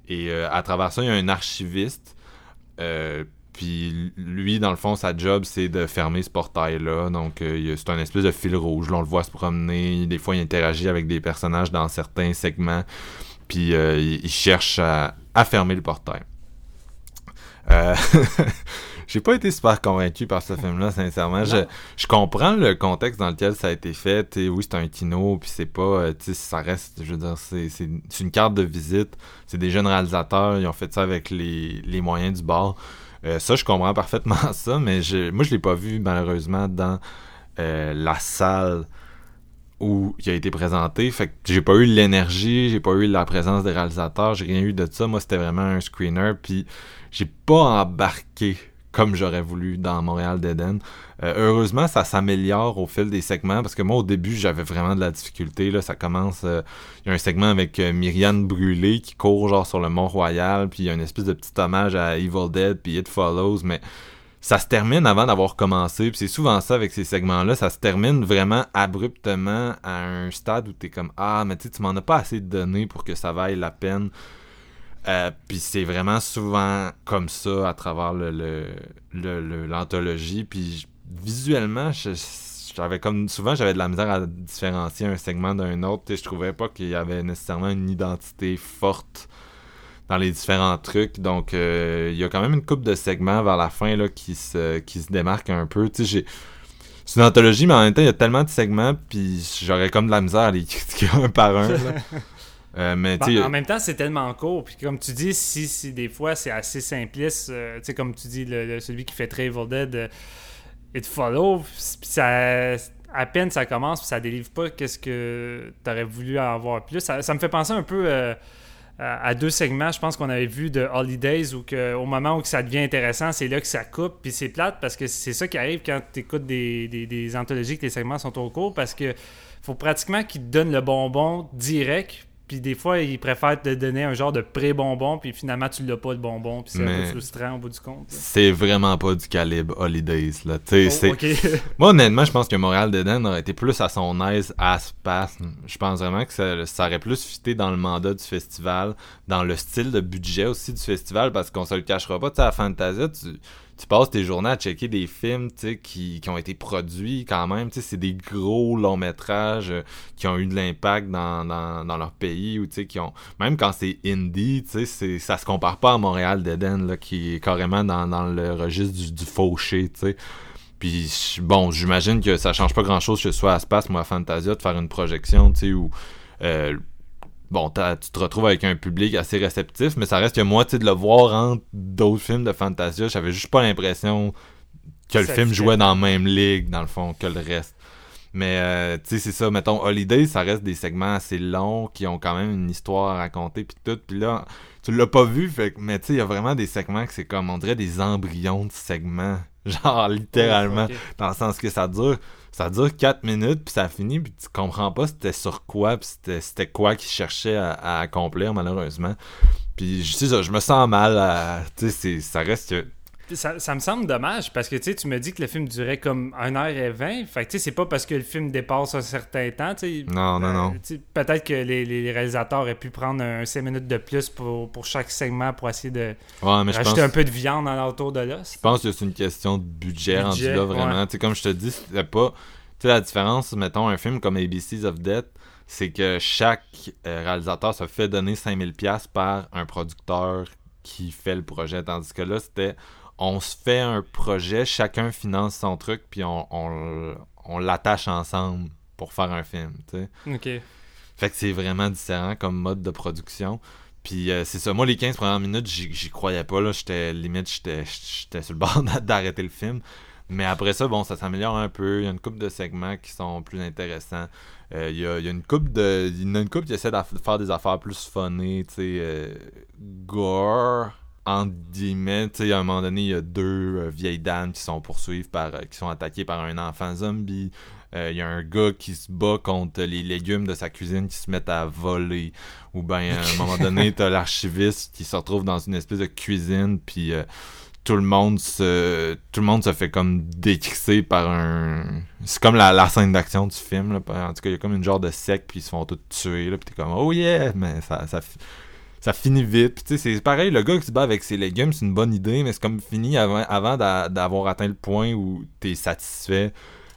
Et à travers ça, il y a un archiviste. Puis lui, dans le fond, sa job, c'est de fermer ce portail-là. Donc, c'est un espèce de fil rouge. Là, on le voit se promener. Des fois, il interagit avec des personnages dans certains segments. Puis il cherche à fermer le portail. J'ai pas été super convaincu par ce film-là, sincèrement. Je comprends le contexte dans lequel ça a été fait. T'sais, oui, c'est un kino, puis c'est pas... ça reste... Je veux dire, c'est une carte de visite. C'est des jeunes réalisateurs. Ils ont fait ça avec les moyens du bord. Ça, je comprends parfaitement ça, mais je l'ai pas vu, malheureusement, dans la salle où il a été présenté. Fait que j'ai pas eu l'énergie, j'ai pas eu la présence des réalisateurs, j'ai rien eu de ça. Moi, c'était vraiment un screener, puis j'ai pas embarqué comme j'aurais voulu dans Montreal Dead End. Heureusement, ça s'améliore au fil des segments, parce que moi, au début, j'avais vraiment de la difficulté. Là, ça commence... Il y a un segment avec Myriane Brûlé qui court genre sur le Mont-Royal, puis il y a une espèce de petit hommage à Evil Dead, puis It Follows, mais... ça se termine avant d'avoir commencé, puis c'est souvent ça avec ces segments-là, ça se termine vraiment abruptement à un stade où t'es comme « Ah, mais tu sais, tu m'en as pas assez de données pour que ça vaille la peine. » Puis c'est vraiment souvent comme ça à travers l'anthologie, puis visuellement, j'avais de la misère à différencier un segment d'un autre, tu sais, je trouvais pas qu'il y avait nécessairement une identité forte dans les différents trucs. Donc il y a quand même une couple de segments vers la fin là, qui se démarquent un peu. Tu sais, c'est une anthologie, mais en même temps, il y a tellement de segments, puis j'aurais comme de la misère à les critiquer un par un. Là. Mais, bon, en même temps, c'est tellement court. Puis comme tu dis, si des fois, c'est assez simpliste. Tu sais, comme tu dis, celui qui fait très Evil Dead, It Follows, puis ça... à peine ça commence, puis ça délivre pas qu'est-ce que t'aurais voulu avoir plus. Ça me fait penser un peu... à deux segments, je pense qu'on avait vu de Holidays, où au moment où ça devient intéressant, c'est là que ça coupe, puis c'est plate, parce que c'est ça qui arrive quand tu écoutes des anthologies, que les segments sont trop courts, parce que faut pratiquement qu'ils te donnent le bonbon direct, puis des fois, ils préfèrent te donner un genre de pré-bonbon, puis finalement, tu l'as pas, le bonbon, puis c'est un peu frustrant au bout du compte. Là. C'est vraiment pas du calibre Holidays, là. T'sais, okay. Moi, honnêtement, je pense que Montréal Dead End aurait été plus à son aise à ce passe. Je pense vraiment que ça aurait plus fité dans le mandat du festival, dans le style de budget aussi du festival, parce qu'on se le cachera pas. Tu sais, à Fantasia, tu passes tes journées à checker des films qui ont été produits quand même. C'est des gros longs métrages qui ont eu de l'impact dans leur pays, ou qui ont, même quand c'est indie, ça se compare pas à Montréal d'Éden là, qui est carrément dans le registre du fauché. T'sais. Puis bon, j'imagine que ça change pas grand chose que ce soit à Space ou à Fantasia de faire une projection où tu te retrouves avec un public assez réceptif, mais ça reste que moi, de le voir entre d'autres films de Fantasia, j'avais juste pas l'impression que le film jouait dans la même ligue, dans le fond, que le reste. Mais, c'est ça, mettons, Holiday, ça reste des segments assez longs qui ont quand même une histoire à raconter, pis tout, pis là, tu l'as pas vu, fait que, mais tu sais, il y a vraiment des segments que c'est comme, on dirait des embryons de segments, genre, littéralement, okay. Dans le sens que ça dure 4 minutes, puis ça finit, puis tu comprends pas c'était sur quoi, puis c'était quoi qu'ils cherchaient à accomplir, malheureusement. Puis, je me sens mal, tu sais, ça reste que... Ça me semble dommage, parce que tu me dis que le film durait comme 1h20, fait que c'est pas parce que le film dépasse un certain temps. Non. Peut-être que les réalisateurs auraient pu prendre un 5 minutes de plus pour chaque segment pour essayer de rajouter un peu de viande autour de l'os. Je pense que c'est une question de budget rendu là, vraiment. Ouais. Comme je te dis, c'était pas... la différence, mettons, un film comme ABCs of Death, c'est que chaque réalisateur se fait donner 5000$ par un producteur qui fait le projet, tandis que là, c'était... on se fait un projet, chacun finance son truc, puis on l'attache ensemble pour faire un film, tu sais. OK. Fait que c'est vraiment différent comme mode de production. Puis c'est ça, moi, les 15 premières minutes, j'y croyais pas, là. J'étais sur le bord d'arrêter le film. Mais après ça, bon, ça s'améliore un peu. Il y a une couple de segments qui sont plus intéressants. Il y a une couple de... Il y en a une couple qui essaie de faire des affaires plus funnées, tu sais. Gore... entre guillemets, tu sais, à un moment donné, il y a deux vieilles dames qui sont poursuivies qui sont attaquées par un enfant zombie. Il y a un gars qui se bat contre les légumes de sa cuisine qui se mettent à voler. Ou bien, à un moment donné, t'as l'archiviste qui se retrouve dans une espèce de cuisine, puis tout le monde se fait comme décrisser par un... C'est comme la scène d'action du film, là. En tout cas, il y a comme une genre de secte, puis ils se font tous tuer, là, puis t'es comme « Oh yeah! » Mais ça finit vite. Puis, tu sais, c'est pareil, le gars qui se bat avec ses légumes, c'est une bonne idée, mais c'est comme fini avant d'avoir atteint le point où t'es satisfait.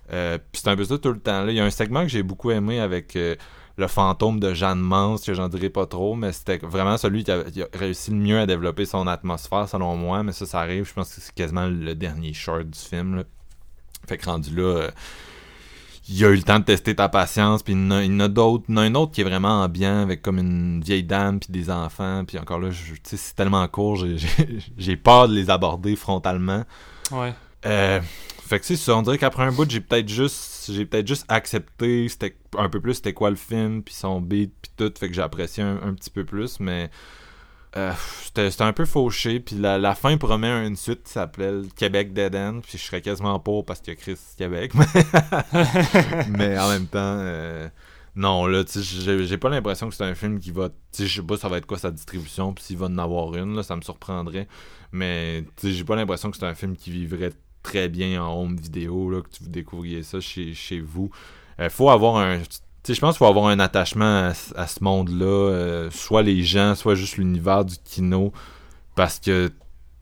Puis c'est un peu ça tout le temps. Là, il y a un segment que j'ai beaucoup aimé avec le fantôme de Jeanne Mance, que j'en dirai pas trop, mais c'était vraiment celui qui a réussi le mieux à développer son atmosphère, selon moi. Mais ça arrive. Je pense que c'est quasiment le dernier short du film, là. Fait que rendu là... il a eu le temps de tester ta patience, puis il y en a d'autres. Il y en a un autre qui est vraiment ambiant, avec comme une vieille dame, puis des enfants, puis encore là, tu sais, c'est tellement court, j'ai peur de les aborder frontalement. Ouais. Fait que c'est ça, on dirait qu'après un bout, j'ai peut-être juste accepté un peu plus c'était quoi le film, puis son beat, puis tout, fait que j'appréciais un petit peu plus, mais... c'était un peu fauché, puis la fin promet une suite qui s'appelait Québec Dead End, puis je serais quasiment pour parce que Chris Québec, mais en même temps, non, là, tu sais, j'ai pas l'impression que c'est un film qui va, tu sais, je sais pas ça va être quoi sa distribution, puis s'il va en avoir une, là, ça me surprendrait, mais tu sais, j'ai pas l'impression que c'est un film qui vivrait très bien en home vidéo, là, que vous découvriez ça chez vous. Faut avoir un... Tu sais, je pense qu'il faut avoir un attachement à ce monde-là, soit les gens, soit juste l'univers du kino, parce que,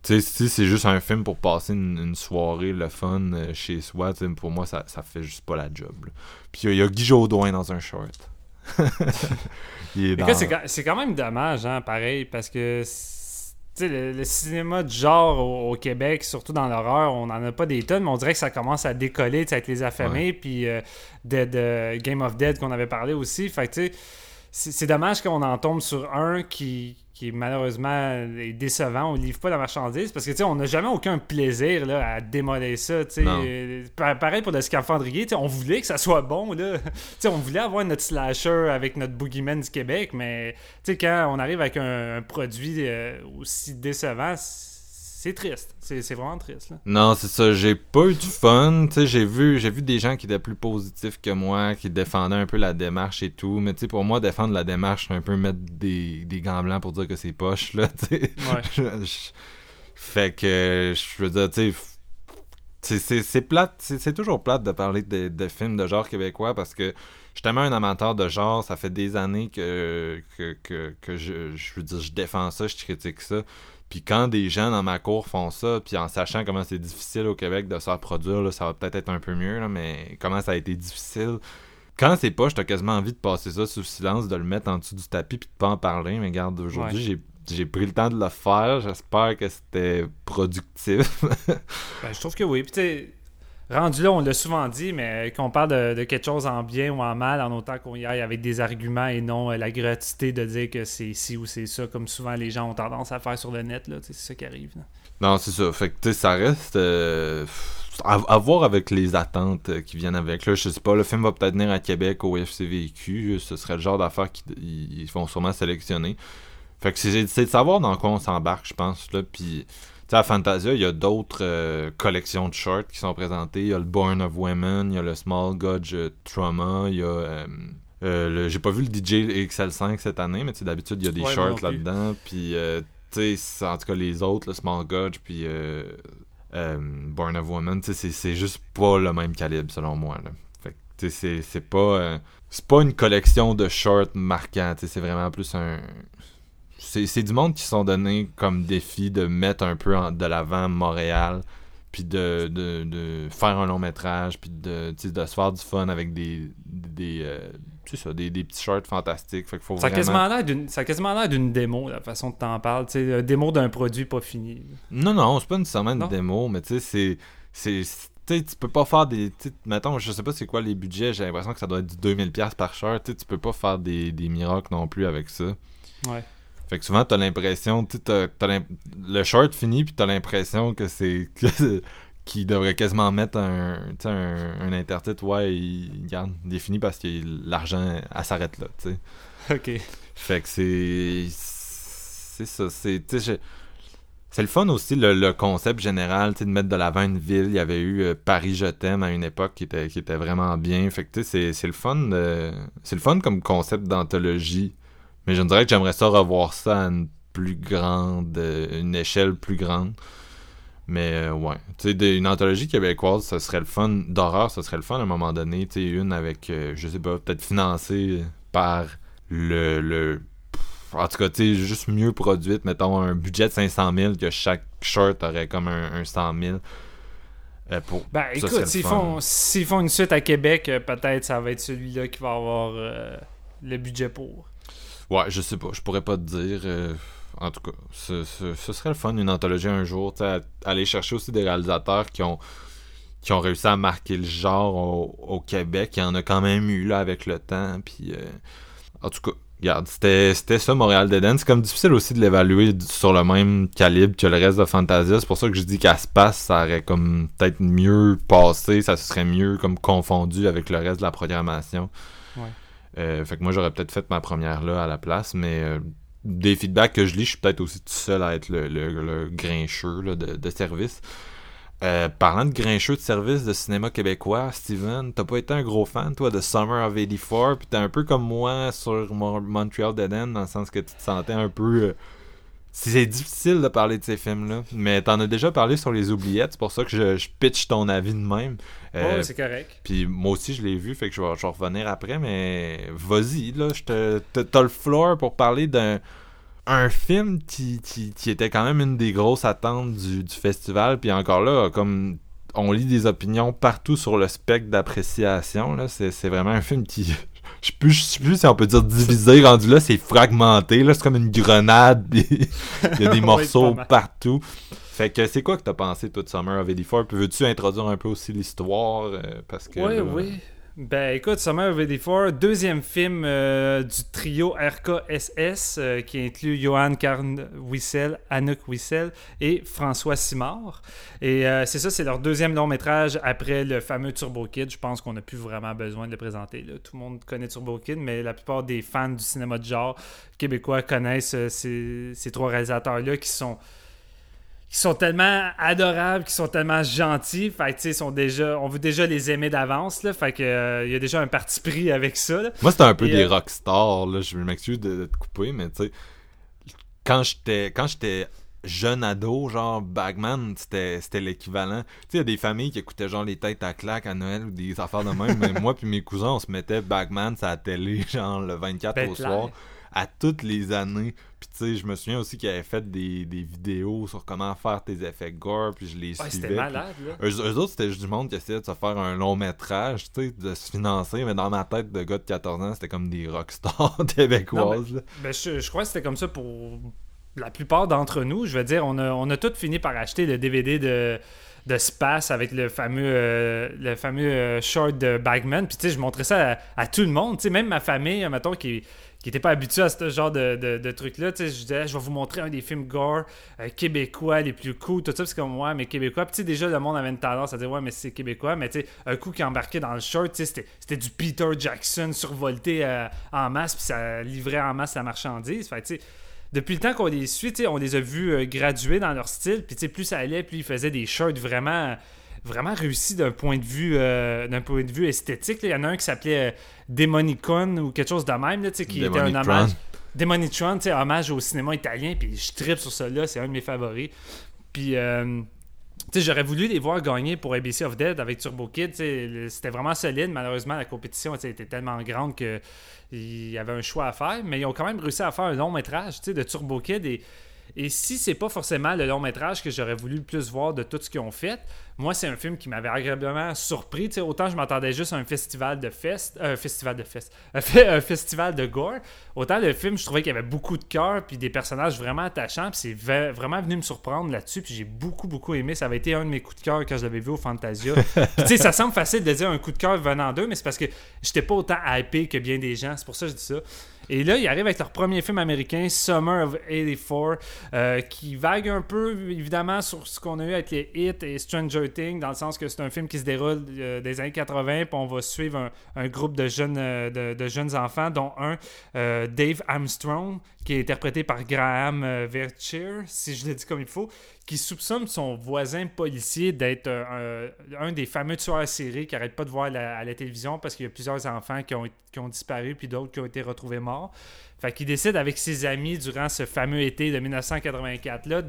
tu sais, si c'est juste un film pour passer une soirée, le fun, chez soi, tu sais, pour moi, ça fait juste pas la job, là. Puis il y a Guy Jodoin dans un short. C'est quand même dommage, hein, pareil, parce que, tu sais, le cinéma de genre au Québec, surtout dans l'horreur, on en a pas des tonnes, mais on dirait que ça commence à décoller, tu sais, avec Les Affamés, ouais. Puis... de Game of Dead qu'on avait parlé aussi. Fait que tu sais, c'est dommage qu'on en tombe sur un qui malheureusement est décevant. On livre pas la marchandise parce que tu sais, on n'a jamais aucun plaisir là, à démolir ça. Tu sais, pareil pour Le Scaphandrier. Tu sais, on voulait que ça soit bon là. Tu sais, on voulait avoir notre slasher avec notre boogeyman du Québec, mais tu sais, quand on arrive avec un produit aussi décevant. C'est triste, c'est vraiment triste, là. Non, c'est ça, j'ai pas eu du fun, tu sais, j'ai vu des gens qui étaient plus positifs que moi, qui défendaient un peu la démarche et tout, mais tu sais, pour moi, défendre la démarche, c'est un peu mettre des gants blancs pour dire que c'est poche, là, tu sais. Ouais. Fait que, je veux dire, tu sais, c'est plate, c'est toujours plate de parler de films de genre québécois, parce que je suis tellement un amateur de genre, ça fait des années que je veux dire, je défends ça, je critique ça. Puis quand des gens dans ma cour font ça, puis en sachant comment c'est difficile au Québec de se faire produire, là, ça va peut-être être un peu mieux, là, mais comment ça a été difficile. Quand c'est poche, t'as quasiment envie de passer ça sous silence, de le mettre en dessous du tapis puis de pas en parler. Mais regarde, aujourd'hui, j'ai pris le temps de le faire. J'espère que c'était productif. Ben, je trouve que oui. Puis t'sais, rendu là, on l'a souvent dit, mais qu'on parle de quelque chose en bien ou en mal, en autant qu'on y aille avec des arguments et non la gratuité de dire que c'est ci ou c'est ça, comme souvent les gens ont tendance à faire sur le net. Là, c'est ça qui arrive. Là. Non, c'est ça. Fait que tu sais, ça reste... À voir avec les attentes qui viennent avec. Là, je sais pas, le film va peut-être venir à Québec au FCVQ. Ce serait le genre d'affaires qu'ils vont sûrement sélectionner. Fait que c'est de savoir dans quoi on s'embarque, je pense. Là. Puis, tu sais, à Fantasia, il y a d'autres collections de shorts qui sont présentées. Il y a le Born of Women, il y a le Small Gauge Trauma, il y a... j'ai pas vu le DJ XL5 cette année, mais d'habitude, il y a des shorts là-dedans. Puis, tu sais, en tout cas, les autres, le Small Gauge, puis... Born of Woman, c'est juste pas le même calibre selon moi. Là. Fait que c'est pas une collection de shorts marquants, c'est vraiment plus un. C'est du monde qui se sont donnés comme défi de mettre un peu de l'avant Montréal, puis de faire un long métrage, puis de se faire du fun avec des petits shorts fantastiques. Fait qu'il faut ça a quasiment l'air d'une démo, la façon que t'en parles. T'sais, la démo d'un produit pas fini. Non, c'est pas nécessairement une démo, mais tu sais, tu peux pas faire des... Mettons, je sais pas c'est quoi les budgets, j'ai l'impression que ça doit être du 2000$ par short. Tu peux pas faire des miracles non plus avec ça. Ouais. Fait que souvent, t'as l'impression... le short fini, puis t'as l'impression que c'est... qui devrait quasiment mettre un intertitre, il est fini parce que l'argent elle s'arrête là, tu sais. OK. Fait que c'est ça, c'est le fun aussi le concept général, tu sais, de mettre de l'avant une ville. Il y avait eu Paris je t'aime à une époque qui était vraiment bien. Fait que tu sais, c'est le fun comme concept d'anthologie. Mais je me dirais que j'aimerais ça revoir ça à une échelle plus grande. Mais tu sais, une anthologie québécoise, ça serait le fun. D'horreur, ça serait le fun à un moment donné. Tu sais, une avec, je sais pas, peut-être financée par en tout cas, tu sais, juste mieux produite. Mettons, un budget de 500 000, que chaque short aurait comme un 100 000. Écoute, s'ils font une suite à Québec, peut-être ça va être celui-là qui va avoir le budget pour. Ouais, je sais pas, je pourrais pas te dire... En tout cas, ce serait le fun, une anthologie un jour. Aller chercher aussi des réalisateurs qui ont réussi à marquer le genre au Québec. Il y en a quand même eu là avec le temps. Puis, en tout cas, regarde, c'était ça, Montréal d'Eden. C'est comme difficile aussi de l'évaluer sur le même calibre que le reste de Fantasia. C'est pour ça que je dis qu'à ce passe, ça aurait comme peut-être mieux passé. Ça serait mieux comme confondu avec le reste de la programmation. Ouais. Fait que moi, j'aurais peut-être fait ma première là à la place, mais... des feedbacks que je lis, je suis peut-être aussi tout seul à être le grincheux là, de service. Parlant de grincheux de service de cinéma québécois, Steven, t'as pas été un gros fan, toi, de Summer of 84, pis t'es un peu comme moi sur Montreal Dead End, dans le sens que tu te sentais un peu... c'est difficile de parler de ces films-là, mais t'en as déjà parlé sur Les Oubliettes, c'est pour ça que je pitch ton avis de même. Oui, c'est correct. Puis moi aussi, je l'ai vu, fait que je vais revenir après, mais vas-y, là, t'as le floor pour parler d'un film qui était quand même une des grosses attentes du festival, puis encore là, comme on lit des opinions partout sur le spectre d'appréciation, là, c'est vraiment un film qui... Je sais plus si on peut dire divisé, rendu là, c'est fragmenté, là, c'est comme une grenade, il y a des morceaux partout. Fait que c'est quoi que t'as pensé, toi, de Summer of 84? Puis veux-tu introduire un peu aussi l'histoire? Oui. Ben écoute, Summer of 84, deuxième film du trio RKSS qui inclut Johan Carn-Wissel, Anouk Wissel et François Simard. Et c'est leur deuxième long métrage après le fameux Turbo Kid. Je pense qu'on n'a plus vraiment besoin de le présenter. Là. Tout le monde connaît Turbo Kid, mais la plupart des fans du cinéma de genre québécois connaissent ces trois réalisateurs-là qui sont tellement adorables, qui sont tellement gentils, fait que tu sais, on veut déjà les aimer d'avance là, fait que il y a déjà un parti pris avec ça là. Moi, c'était un peu des rockstars là, je m'excuse de te couper, mais tu sais, quand j'étais jeune ado, genre Bagman, c'était l'équivalent. Tu sais, il y a des familles qui écoutaient genre les Têtes à claque à Noël ou des affaires de même, mais moi puis mes cousins, on se mettait Bagman sur la télé genre le 24 au soir. à toutes les années. Puis tu sais, je me souviens aussi qu'il avait fait des vidéos sur comment faire tes effets gore, puis je les suivais. C'était malade, là. Eux autres, c'était juste du monde qui essayait de se faire un long métrage, tu sais, de se financer, mais dans ma tête de gars de 14 ans, c'était comme des rockstars québécoises. Non, ben, je crois que c'était comme ça pour la plupart d'entre nous. Je veux dire, on a tous fini par acheter le DVD de Space avec le fameux short de Bagman. Puis tu sais, je montrais ça à tout le monde, tu sais, même ma famille, mettons, qui n'était pas habitué à ce genre de truc-là. Je disais, je vais vous montrer un des films gore québécois les plus cool, tout ça, parce que moi, ouais, mais québécois. Puis déjà, le monde avait une tendance à dire, ouais, mais c'est québécois. Mais tu sais, un coup qui embarquait dans le shirt, c'était du Peter Jackson survolté en masse, puis ça livrait en masse la marchandise. Fait que tu sais, depuis le temps qu'on les suit, tu sais, on les a vus graduer dans leur style. Puis tu sais, plus ça allait, plus ils faisaient des shirts vraiment réussi d'un point de vue esthétique. Il y en a un qui s'appelait Demonicon ou quelque chose de même, là, qui était un hommage. Demonicon, hommage au cinéma italien. Puis je trippe sur celui-là, c'est un de mes favoris. Puis j'aurais voulu les voir gagner pour ABC of Death avec Turbo Kid. C'était vraiment solide. Malheureusement, la compétition était tellement grande qu'il y avait un choix à faire. Mais ils ont quand même réussi à faire un long métrage de Turbo Kid. Et si c'est pas forcément le long métrage que j'aurais voulu le plus voir de tout ce qu'ils ont fait, moi c'est un film qui m'avait agréablement surpris. T'sais, autant je m'attendais juste à un festival de gore, autant le film je trouvais qu'il y avait beaucoup de cœur puis des personnages vraiment attachants, puis c'est vraiment venu me surprendre là-dessus, puis j'ai beaucoup aimé. Ça avait été un de mes coups de cœur quand je l'avais vu au Fantasia. Tu sais, ça semble facile de dire un coup de cœur venant d'eux, mais c'est parce que j'étais pas autant hypé que bien des gens, c'est pour ça que je dis ça. Et là, ils arrivent avec leur premier film américain, Summer of 84, qui vague un peu, évidemment, sur ce qu'on a eu avec les Hits et Stranger Things, dans le sens que c'est un film qui se déroule des années 80, puis on va suivre un groupe de jeunes enfants, dont un, Dave Armstrong, qui est interprété par Graham Verchir, si je le dis comme il faut, qui soupçonne son voisin policier d'être un des fameux tueurs en série qui n'arrête pas de voir à la télévision, parce qu'il y a plusieurs enfants qui ont disparu puis d'autres qui ont été retrouvés morts. Fait qu'il décide avec ses amis durant ce fameux été de 1984-là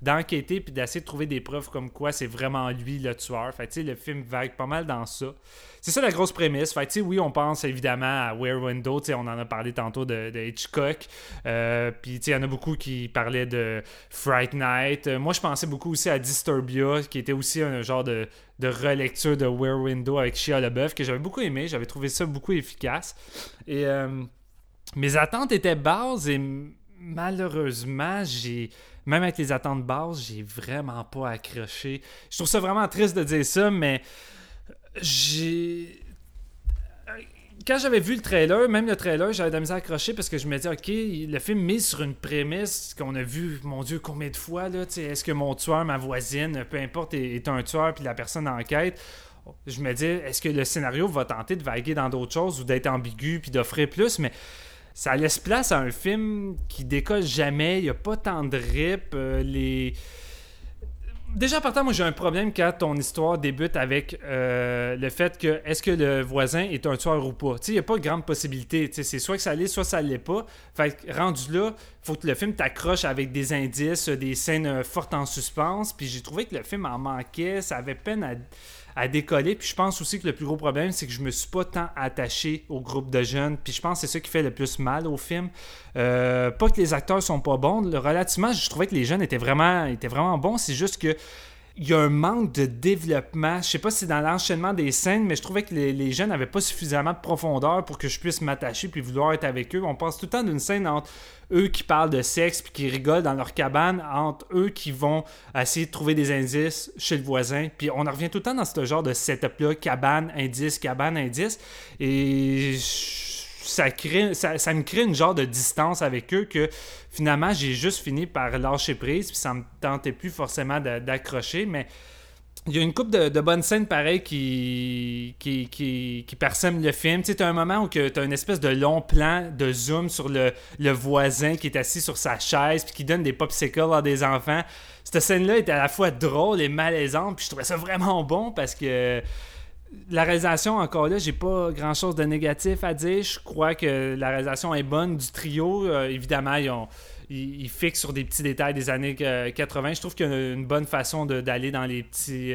d'enquêter puis d'essayer de trouver des preuves comme quoi c'est vraiment lui le tueur. Fait que tu sais, le film vague pas mal dans ça. C'est ça la grosse prémisse. Fait que tu sais, oui, on pense évidemment à Rear Window. Tu sais, on en a parlé tantôt de Hitchcock. Puis tu sais, il y en a beaucoup qui parlaient de Fright Night. Moi, je pensais beaucoup aussi à Disturbia, qui était aussi un genre de relecture de Rear Window avec Shia LaBeouf, que j'avais beaucoup aimé. J'avais trouvé ça beaucoup efficace. Et mes attentes étaient basses et malheureusement, même avec les attentes basses, j'ai vraiment pas accroché. Je trouve ça vraiment triste de dire ça, mais quand j'avais vu le trailer, même le trailer, j'avais de la misère à accrocher parce que je me disais, ok, le film mise sur une prémisse qu'on a vu, mon Dieu, combien de fois, là, est-ce que mon tueur, ma voisine, peu importe, est un tueur puis la personne enquête. Je me dis, est-ce que le scénario va tenter de vaguer dans d'autres choses ou d'être ambigu puis d'offrir plus, mais ça laisse place à un film qui décolle jamais, il n'y a pas tant de rip, Déjà, partant, moi, j'ai un problème quand ton histoire débute avec le fait que est-ce que le voisin est un tueur ou pas. Il n'y a pas de grande possibilité. C'est soit que ça l'est, soit ça ne l'est pas. Fait que, rendu là, faut que le film t'accroche avec des indices, des scènes fortes en suspense. Puis j'ai trouvé que le film en manquait. Ça avait peine à décoller. Puis je pense aussi que le plus gros problème, c'est que je me suis pas tant attaché au groupe de jeunes. Puis je pense que c'est ça qui fait le plus mal au film. Pas que les acteurs sont pas bons. Relativement, je trouvais que les jeunes étaient vraiment bons. C'est juste que il y a un manque de développement. Je sais pas si c'est dans l'enchaînement des scènes, mais je trouvais que les jeunes n'avaient pas suffisamment de profondeur pour que je puisse m'attacher puis vouloir être avec eux. On passe tout le temps d'une scène entre eux qui parlent de sexe puis qui rigolent dans leur cabane, entre eux qui vont essayer de trouver des indices chez le voisin. Puis on en revient tout le temps dans ce genre de setup-là, cabane, indice, cabane, indice. Et ça me crée une genre de distance avec eux que finalement j'ai juste fini par lâcher prise puis ça me tentait plus forcément d'accrocher, mais il y a une couple de bonnes scènes pareilles qui parsèment le film. Tu sais, t'as un moment où t'as une espèce de long plan de zoom sur le voisin qui est assis sur sa chaise puis qui donne des popsicles à des enfants. Cette scène-là était à la fois drôle et malaisante, puis je trouvais ça vraiment bon parce que la réalisation, encore là, j'ai pas grand-chose de négatif à dire. Je crois que la réalisation est bonne du trio. Évidemment, ils fixent sur des petits détails des années 80. Je trouve qu'il y a une bonne façon d'aller dans les petits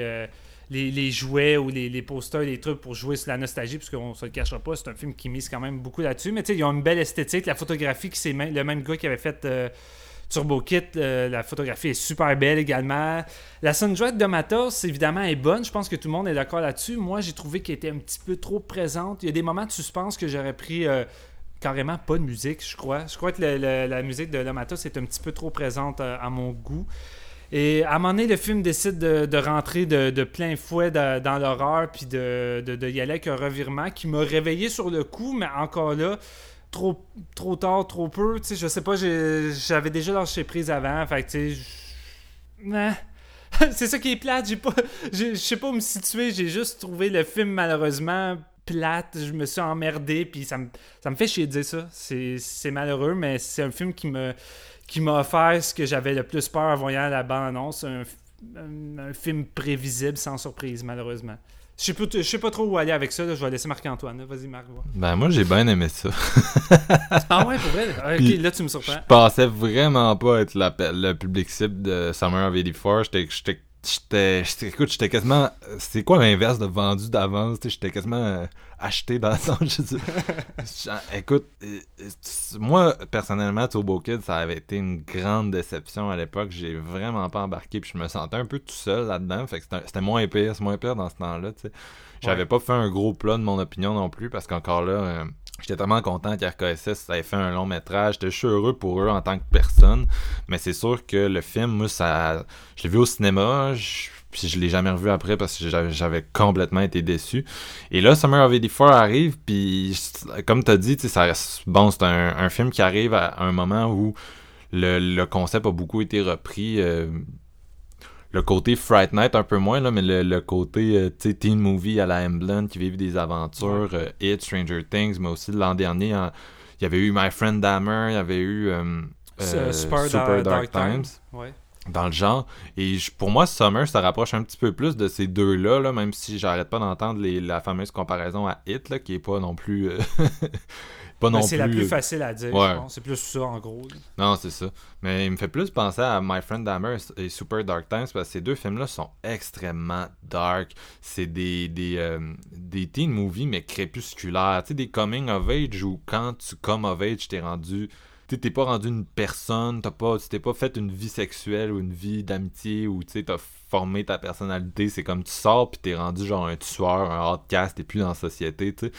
les jouets ou les posters, les trucs pour jouer sur la nostalgie, puisqu'on ne se le cachera pas, c'est un film qui mise quand même beaucoup là-dessus. Mais tu sais, ils ont une belle esthétique. La photographie, que c'est le même gars qui avait fait Turbo Kid, la photographie est super belle également. La soundtrack de Matos, évidemment, est bonne. Je pense que tout le monde est d'accord là-dessus. Moi, j'ai trouvé qu'elle était un petit peu trop présente. Il y a des moments de suspense que j'aurais pris... carrément pas de musique, je crois. Je crois que la musique de Lamatos est un petit peu trop présente à mon goût. Et à un moment donné, le film décide de rentrer de plein fouet dans l'horreur, puis de y aller avec un revirement qui m'a réveillé sur le coup, mais encore là, trop tard, trop peu. Tu sais, je sais pas, j'avais déjà lâché prise avant, fait que tu sais... C'est ça qui est plate, je sais pas où me situer, j'ai juste trouvé le film malheureusement... plate, je me suis emmerdé, puis ça me fait chier de dire ça. C'est malheureux, mais c'est un film qui m'a offert ce que j'avais le plus peur en voyant la bande-annonce, un film prévisible sans surprise, malheureusement. Je sais pas trop où aller avec ça, là. Je vais laisser Marc-Antoine. Là. Vas-y, Marc. Va. Ben, moi, j'ai bien aimé ça. Ah ouais, pour vrai? Puis, là, tu me surprends. Je pensais vraiment pas être le public cible de Summer of 84. J'étais quasiment... C'est quoi l'inverse de vendu d'avance? J'étais quasiment acheté dans le sens. Écoute, moi, personnellement, Turbo Kid, ça avait été une grande déception à l'époque. J'ai vraiment pas embarqué, puis je me sentais un peu tout seul là-dedans. Fait que c'était moins pire dans ce temps-là. T'sais. J'avais pas fait un gros plat de mon opinion non plus, parce qu'encore là... J'étais tellement content qu'RKSS avait fait un long métrage. J'étais heureux pour eux en tant que personne. Mais c'est sûr que le film, moi, ça, je l'ai vu au cinéma, puis je l'ai jamais revu après parce que j'avais complètement été déçu. Et là, Summer of 84 arrive, puis comme t'as dit, ça, bon, c'est un film qui arrive à un moment où le concept a beaucoup été repris. Le côté Fright Night, un peu moins, là, mais le côté teen movie à la Emblem qui vivent des aventures, It, Stranger Things, mais aussi l'an dernier, il y avait eu My Friend Dahmer, il y avait eu Super Dark Times. Ouais. Dans le genre. Et pour moi, Summer, ça rapproche un petit peu plus de ces deux-là, là, même si j'arrête pas d'entendre la fameuse comparaison à It, là, qui est pas non plus... C'est la plus facile à dire, je pense. C'est plus ça, en gros. Non, c'est ça. Mais il me fait plus penser à My Friend Dahmer et Super Dark Times, parce que ces deux films-là sont extrêmement dark. C'est des teen movies, mais crépusculaires. Tu sais, des coming of age où quand tu come of age, t'es rendu... T'es pas rendu une personne, tu t'es pas fait une vie sexuelle ou une vie d'amitié ou t'as formé ta personnalité. C'est comme tu sors pis t'es rendu genre un tueur, un outcast, t'es plus dans la société, tu sais.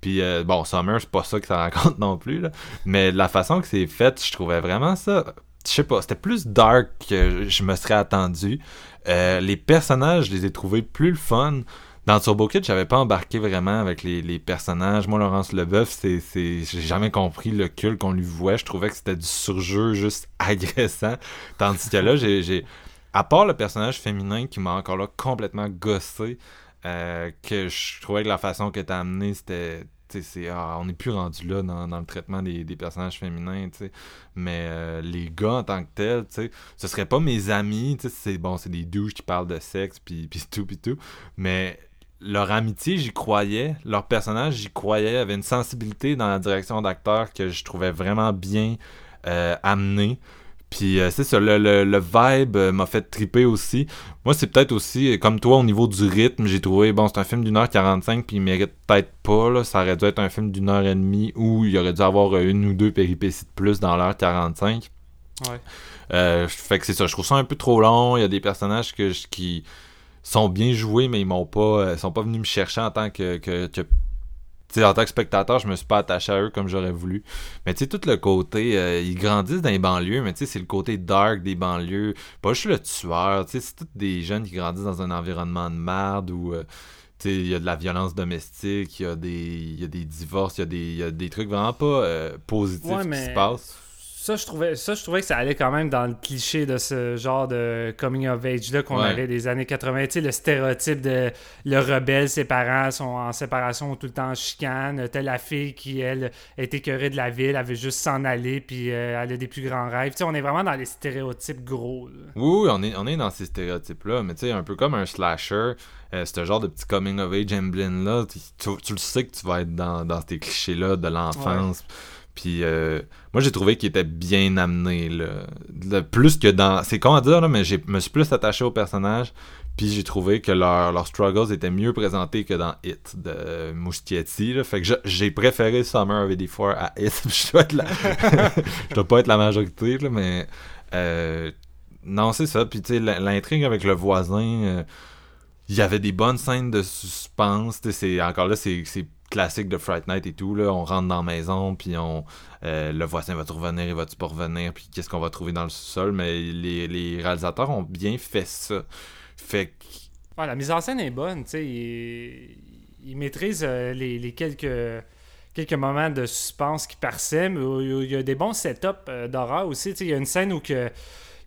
Puis bon, Summer, c'est pas ça que ça raconte non plus, là. Mais la façon que c'est fait, je trouvais vraiment ça... Je sais pas, c'était plus dark que je me serais attendu. Les personnages, je les ai trouvés plus le fun. Dans Turbo Kid, j'avais pas embarqué vraiment avec les personnages. Moi, Laurence Leboeuf, j'ai jamais compris le culte qu'on lui vouait. Je trouvais que c'était du surjeu juste agressant. Tandis que là, à part le personnage féminin qui m'a encore là complètement gossé, que je trouvais que la façon que t'as amené, c'était... on n'est plus rendu là dans le traitement des personnages féminins, t'sais. Mais les gars en tant que tels, ce serait pas mes amis, c'est des douches qui parlent de sexe pis tout, mais leur amitié, j'y croyais, leur personnage, j'y croyais, avait une sensibilité dans la direction d'acteur que je trouvais vraiment bien amenée. Puis c'est ça, le vibe m'a fait triper aussi. Moi, c'est peut-être aussi, comme toi, au niveau du rythme, j'ai trouvé, bon, c'est un film d'1h45, puis il mérite peut-être pas, là. Ça aurait dû être un film d'1h30 où il aurait dû avoir une ou deux péripéties de plus dans l'1h45. Ouais. Fait que c'est ça, je trouve ça un peu trop long. Il y a des personnages qui sont bien joués, mais sont pas venus me chercher en tant que en tant que spectateur, je me suis pas attaché à eux comme j'aurais voulu. Mais tu sais, tout le côté... ils grandissent dans les banlieues, mais tu sais, c'est le côté dark des banlieues. Pas juste le tueur, tu sais, c'est tous des jeunes qui grandissent dans un environnement de merde où... il y a de la violence domestique, il y a des divorces, il y a des trucs vraiment pas positifs qui se passent. Ça, je trouvais que ça allait quand même dans le cliché de ce genre de coming of age-là qu'on avait des années 80. Tu sais, le stéréotype de le rebelle, ses parents sont en séparation, tout le temps en chicane. T'as la fille qui, elle, est écœurée de la ville, elle veut juste s'en aller, puis elle a des plus grands rêves. Tu sais, on est vraiment dans les stéréotypes gros. Là. Oui, on est dans ces stéréotypes-là, mais tu sais, un peu comme un slasher, ce genre de petit coming of age emblem-là, tu le sais que tu vas être dans ces clichés-là de l'enfance. Ouais. Puis moi, j'ai trouvé qu'il était bien amené, là. Plus que dans... C'est con à dire, là, mais je me suis plus attaché aux personnages. Puis j'ai trouvé que leurs struggles étaient mieux présentés que dans It de Muschietti. Là. Fait que j'ai préféré Summer of 84 à It. Je dois pas être la majorité, là, mais... non, c'est ça. Puis tu sais, l'intrigue avec le voisin... il y avait des bonnes scènes de suspense. C'est, encore là, c'est classique de Fright Night et tout. Là. On rentre dans la maison, puis le voisin va-tu revenir, il va-tu pas revenir, puis qu'est-ce qu'on va trouver dans le sous-sol. Mais les réalisateurs ont bien fait ça. Fait que... ouais, la mise en scène est bonne. Ils maîtrisent les quelques moments de suspense qui parsèment. Il y a des bons setups d'horreur aussi. Il y a une scène où... il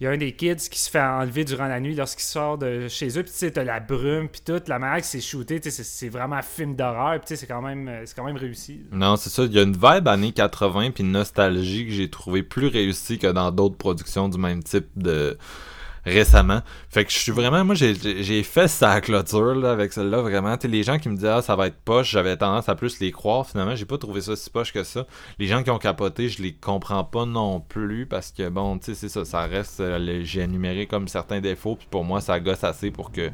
y a un des kids qui se fait enlever durant la nuit lorsqu'il sort de chez eux. Puis tu sais, t'as la brume, puis tout. La manière que c'est shooté, c'est vraiment un film d'horreur. Puis tu sais, c'est quand même réussi. Là. Non, c'est ça. Il y a une vibe années 80 puis une nostalgie que j'ai trouvé plus réussie que dans d'autres productions du même type de récemment. Fait que je suis vraiment... Moi, j'ai fait sa clôture là, avec celle-là, vraiment. T'sais, les gens qui me disaient « Ah, ça va être poche », j'avais tendance à plus les croire. Finalement, j'ai pas trouvé ça si poche que ça. Les gens qui ont capoté, je les comprends pas non plus parce que, bon, tu sais, c'est ça. Ça reste... j'ai énuméré comme certains défauts puis pour moi, ça gosse assez pour que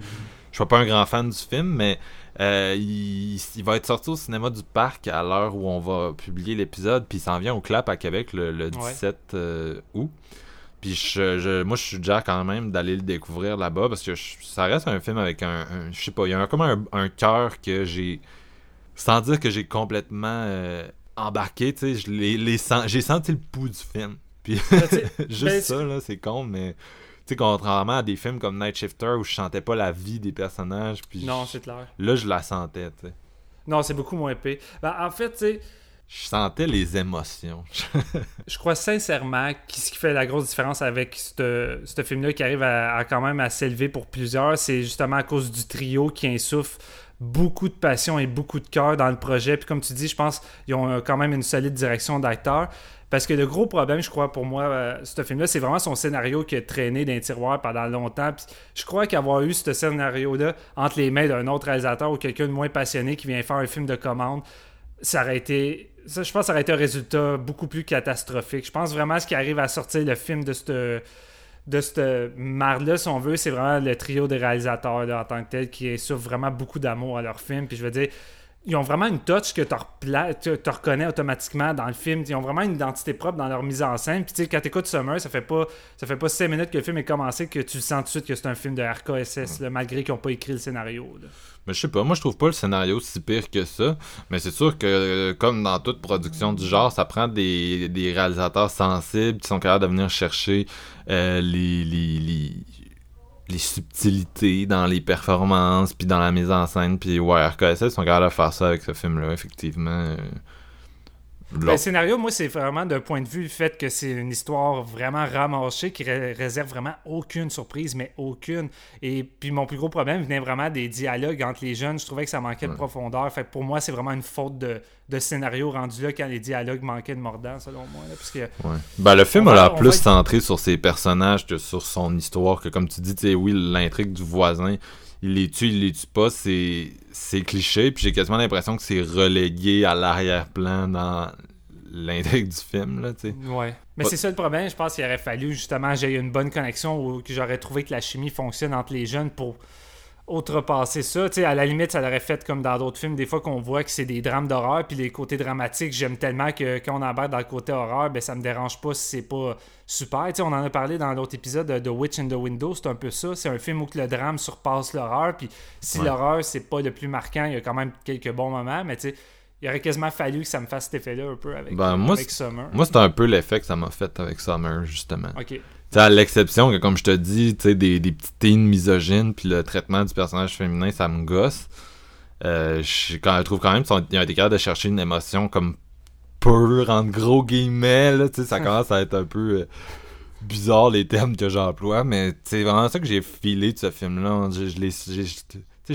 je sois pas un grand fan du film, mais il va être sorti au cinéma du Parc à l'heure où on va publier l'épisode puis il s'en vient au Clap à Québec le 17 août. Puis moi, je suggère quand même d'aller le découvrir là-bas parce que ça reste un film avec un je sais pas, il y a comme un cœur que j'ai, sans dire que j'ai complètement embarqué, tu sais, j'ai senti le pouls du film. Puis ça, là, c'est con, mais tu sais, contrairement à des films comme Night Shifter où je sentais pas la vie des personnages, puis non, c'est clair. Là, je la sentais, tu sais. Non, c'est beaucoup moins épais. Ben, en fait, tu sais... Je sentais les émotions. Je crois sincèrement que ce qui fait la grosse différence avec ce film-là qui arrive à quand même à s'élever pour plusieurs, c'est justement à cause du trio qui insuffle beaucoup de passion et beaucoup de cœur dans le projet. Puis comme tu dis, je pense qu'ils ont quand même une solide direction d'acteur. Parce que le gros problème, je crois, pour moi, ce film-là, c'est vraiment son scénario qui a traîné dans les tiroirs pendant longtemps. Puis je crois qu'avoir eu ce scénario-là entre les mains d'un autre réalisateur ou quelqu'un de moins passionné qui vient faire un film de commande, ça aurait été... Ça, je pense que ça aurait été un résultat beaucoup plus catastrophique. Je pense vraiment à ce qui arrive à sortir le film de cette marde-là, si on veut, c'est vraiment le trio des réalisateurs là, en tant que tel qui insufflent vraiment beaucoup d'amour à leur film. Puis je veux dire, ils ont vraiment une touch que tu reconnais automatiquement dans le film. Ils ont vraiment une identité propre dans leur mise en scène. Puis tu sais, quand t'écoutes Summer, ça fait pas 5 minutes que le film est commencé que tu sens tout de suite que c'est un film de RKSS, là, malgré qu'ils n'ont pas écrit le scénario, là. Mais je sais pas, moi je trouve pas le scénario si pire que ça, mais c'est sûr que comme dans toute production du genre, ça prend des réalisateurs sensibles qui sont capables de venir chercher les subtilités dans les performances, puis dans la mise en scène, puis ouais, RKSS sont capables de faire ça avec ce film-là, effectivement. Le scénario, moi, c'est vraiment d'un point de vue le fait que c'est une histoire vraiment ramachée qui réserve vraiment aucune surprise, mais aucune. Et puis mon plus gros problème venait vraiment des dialogues entre les jeunes. Je trouvais que ça manquait de profondeur. Fait que pour moi, c'est vraiment une faute de scénario rendu là quand les dialogues manquaient de mordant, selon moi. Là, parce que, ben, le film a l'air plus centré sur ses personnages que sur son histoire. Que comme tu dis, tu sais, oui, l'intrigue du voisin... Il les tue pas, c'est cliché, puis j'ai quasiment l'impression que c'est relégué à l'arrière-plan dans l'intrigue du film, là, tu sais. Ouais. Mais c'est ça le problème, je pense qu'il aurait fallu justement j'ai une bonne connexion ou que j'aurais trouvé que la chimie fonctionne entre les jeunes pour outrepasser ça. Tu sais, à la limite, ça l'aurait fait comme dans d'autres films, des fois qu'on voit que c'est des drames d'horreur, puis les côtés dramatiques, j'aime tellement que quand on embarque dans le côté horreur, ben ça me dérange pas si c'est pas super. Tu sais, on en a parlé dans l'autre épisode de Witch in the Window, c'est un peu ça. C'est un film où que le drame surpasse l'horreur, puis si l'horreur, c'est pas le plus marquant, il y a quand même quelques bons moments, mais tu sais, il aurait quasiment fallu que ça me fasse cet effet-là un peu avec, avec Summer. Moi, c'est un peu l'effet que ça m'a fait avec Summer, justement. OK. T'sais, à l'exception que, comme je te dis, t'sais, des petites teens misogynes puis le traitement du personnage féminin, ça me gosse. Je trouve quand même qu'ils ont été capables de chercher une émotion comme pure, entre gros guillemets. Là, t'sais, ça commence à être un peu bizarre les termes que j'emploie, mais c'est vraiment ça que j'ai filé de ce film-là. Je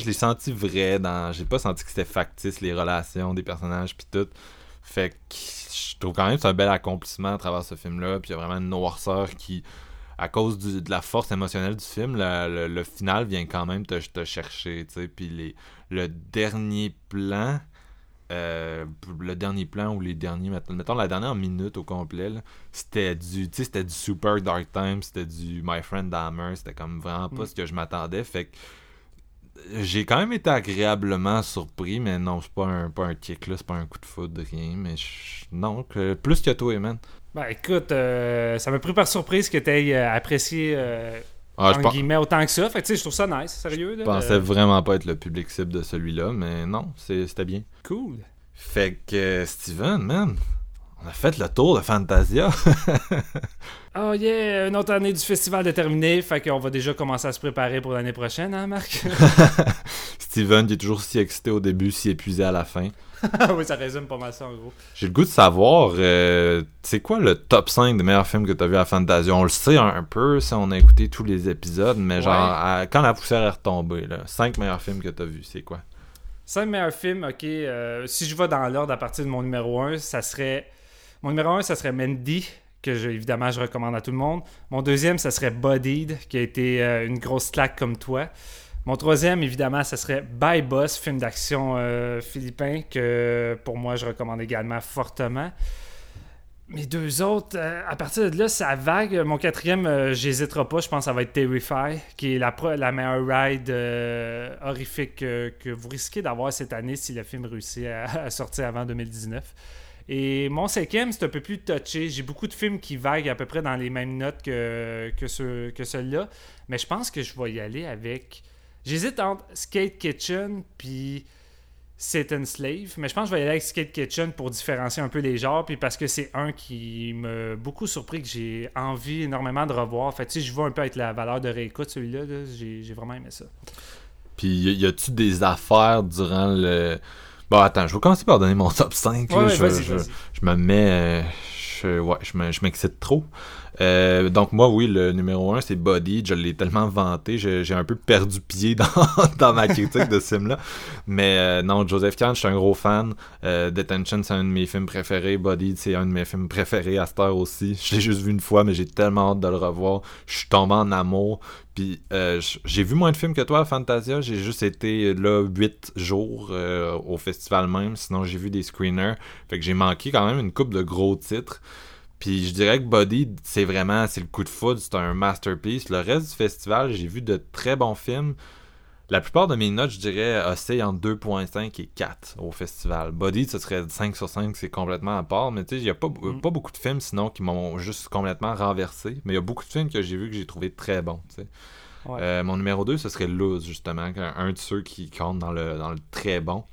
l'ai senti vrai. J'ai pas senti que c'était factice, les relations des personnages puis tout. Fait que je trouve quand même que c'est un bel accomplissement à travers ce film-là. Puis il y a vraiment une noirceur qui, à cause de la force émotionnelle du film, le final vient quand même te chercher. T'sais. Puis le dernier plan, le dernier plan ou les derniers, mettons la dernière minute au complet là, c'était du super dark time, c'était du My Friend Dahmer, c'était comme vraiment pas ce que je m'attendais, fait que j'ai quand même été agréablement surpris, mais non, c'est pas un kick là, c'est pas un coup de foudre, rien, mais plus que toi, man. Ben écoute, ça m'a pris par surprise que t'aies apprécié guillemets autant que ça, fait que tu sais, je trouve ça nice, sérieux. Je pensais vraiment pas être le public cible de celui-là, mais non, c'était bien. Cool. Fait que Steven, man, on a fait le tour de Fantasia. Oh yeah, une autre année du festival de terminée, fait qu'on va déjà commencer à se préparer pour l'année prochaine, hein Marc? Steven, t'es toujours si excité au début, si épuisé à la fin. Oui, ça résume pas mal ça en gros. J'ai le goût de savoir, c'est quoi le top 5 des meilleurs films que t'as vu à Fantasia? On le sait un peu si on a écouté tous les épisodes, mais quand la poussière est retombée, là, 5 meilleurs films que t'as vus, c'est quoi? 5 meilleurs films, ok, si je vais dans l'ordre à partir de mon numéro 1, ça serait... Mon numéro 1, ça serait Mandy, que évidemment je recommande à tout le monde. Mon deuxième, ça serait Bodied, qui a été une grosse claque comme toi. Mon troisième, évidemment, ça serait Bye Boss, film d'action philippin, que pour moi, je recommande également fortement. Mes deux autres, à partir de là, ça vague. Mon quatrième, j'hésiterai pas, je pense que ça va être Terrified, qui est la meilleure ride horrifique que vous risquez d'avoir cette année si le film réussit à sortir avant 2019. Et mon cinquième, c'est un peu plus touché. J'ai beaucoup de films qui vaguent à peu près dans les mêmes notes que celui-là. Mais je pense que je vais y aller avec... J'hésite entre Skate Kitchen puis Satan's Slave. Mais je pense que je vais y aller avec Skate Kitchen pour différencier un peu les genres. Puis parce que c'est un qui m'a beaucoup surpris, que j'ai envie énormément de revoir. Fait que tu sais, je vois un peu avec la valeur de réécoute celui-là. Là, j'ai vraiment aimé ça. Puis y a-tu des affaires durant le... Bon, attends, je vais commencer par donner mon top 5. Ouais, là. Vas-y. Je me mets... Je m'excite trop. Donc moi, oui, le numéro 1, c'est Bodied. Je l'ai tellement vanté. J'ai un peu perdu pied dans ma critique de ce film-là. Mais non, Joseph Kahn, je suis un gros fan. Detention, c'est un de mes films préférés. Bodied, c'est un de mes films préférés à cette heure aussi. Je l'ai juste vu une fois, mais j'ai tellement hâte de le revoir. Je suis tombé en amour. Puis j'ai vu moins de films que toi à Fantasia. J'ai juste été là 8 jours au festival même. Sinon, j'ai vu des screeners. Fait que j'ai manqué quand même une couple de gros titres. Puis je dirais que Bodied, c'est le coup de foudre, c'est un masterpiece. Le reste du festival, j'ai vu de très bons films. La plupart de mes notes, je dirais, oscillent entre 2.5 et 4 au festival. Bodied, ce serait 5 sur 5, c'est complètement à part. Mais tu sais, il n'y a pas beaucoup de films sinon qui m'ont juste complètement renversé. Mais il y a beaucoup de films que j'ai vus que j'ai trouvé très bons, tu sais. Ouais. Mon numéro 2, ce serait Luz, justement, un de ceux qui compte dans le très bon.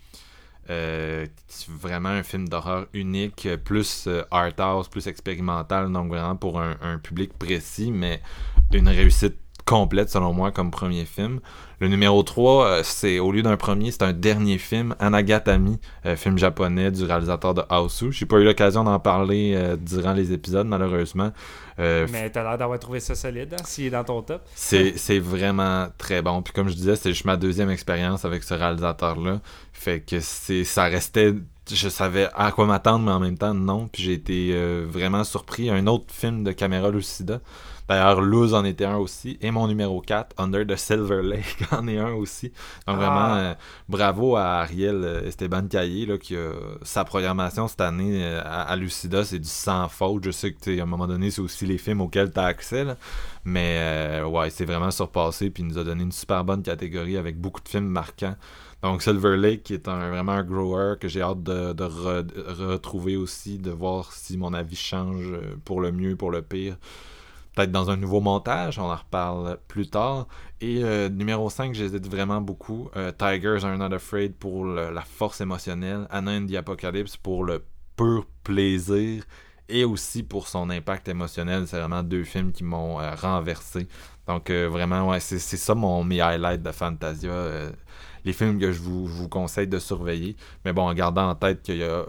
C'est vraiment un film d'horreur unique, plus art house, plus expérimental, donc vraiment pour un public précis, mais une réussite complète selon moi comme premier film. Le numéro 3, c'est au lieu d'un premier, c'est un dernier film, Anagatami, film japonais du réalisateur de Houseu. J'ai pas eu l'occasion d'en parler durant les épisodes malheureusement. Mais t'as l'air d'avoir trouvé ça solide, hein, s'il est dans ton top. C'est vraiment très bon. Puis comme je disais, c'est juste ma deuxième expérience avec ce réalisateur-là. Fait que ça restait... Je savais à quoi m'attendre, mais en même temps, non. Puis j'ai été vraiment surpris. Un autre film de Caméra Lucida. D'ailleurs, Luz en était un aussi. Et mon numéro 4, Under the Silver Lake, en est un aussi. Donc vraiment, bravo à Ariel Esteban Caillé, là, qui a sa programmation cette année à Lucida. C'est du sans faute. Je sais que, à un moment donné, c'est aussi les films auxquels tu as accès. Là. Mais il s'est vraiment surpassé. Puis il nous a donné une super bonne catégorie avec beaucoup de films marquants. Donc Silver Lake qui est vraiment un grower que j'ai hâte de retrouver aussi, de voir si mon avis change pour le mieux, pour le pire. Peut-être dans un nouveau montage, on en reparle plus tard. Et numéro 5, j'hésite vraiment beaucoup. Tigers are not afraid pour la force émotionnelle. Anna and the Apocalypse pour le pur plaisir et aussi pour son impact émotionnel. C'est vraiment deux films qui m'ont renversé. Donc vraiment, c'est ça mes highlights de Fantasia. Les films que je vous conseille de surveiller. Mais bon, en gardant en tête qu'il y a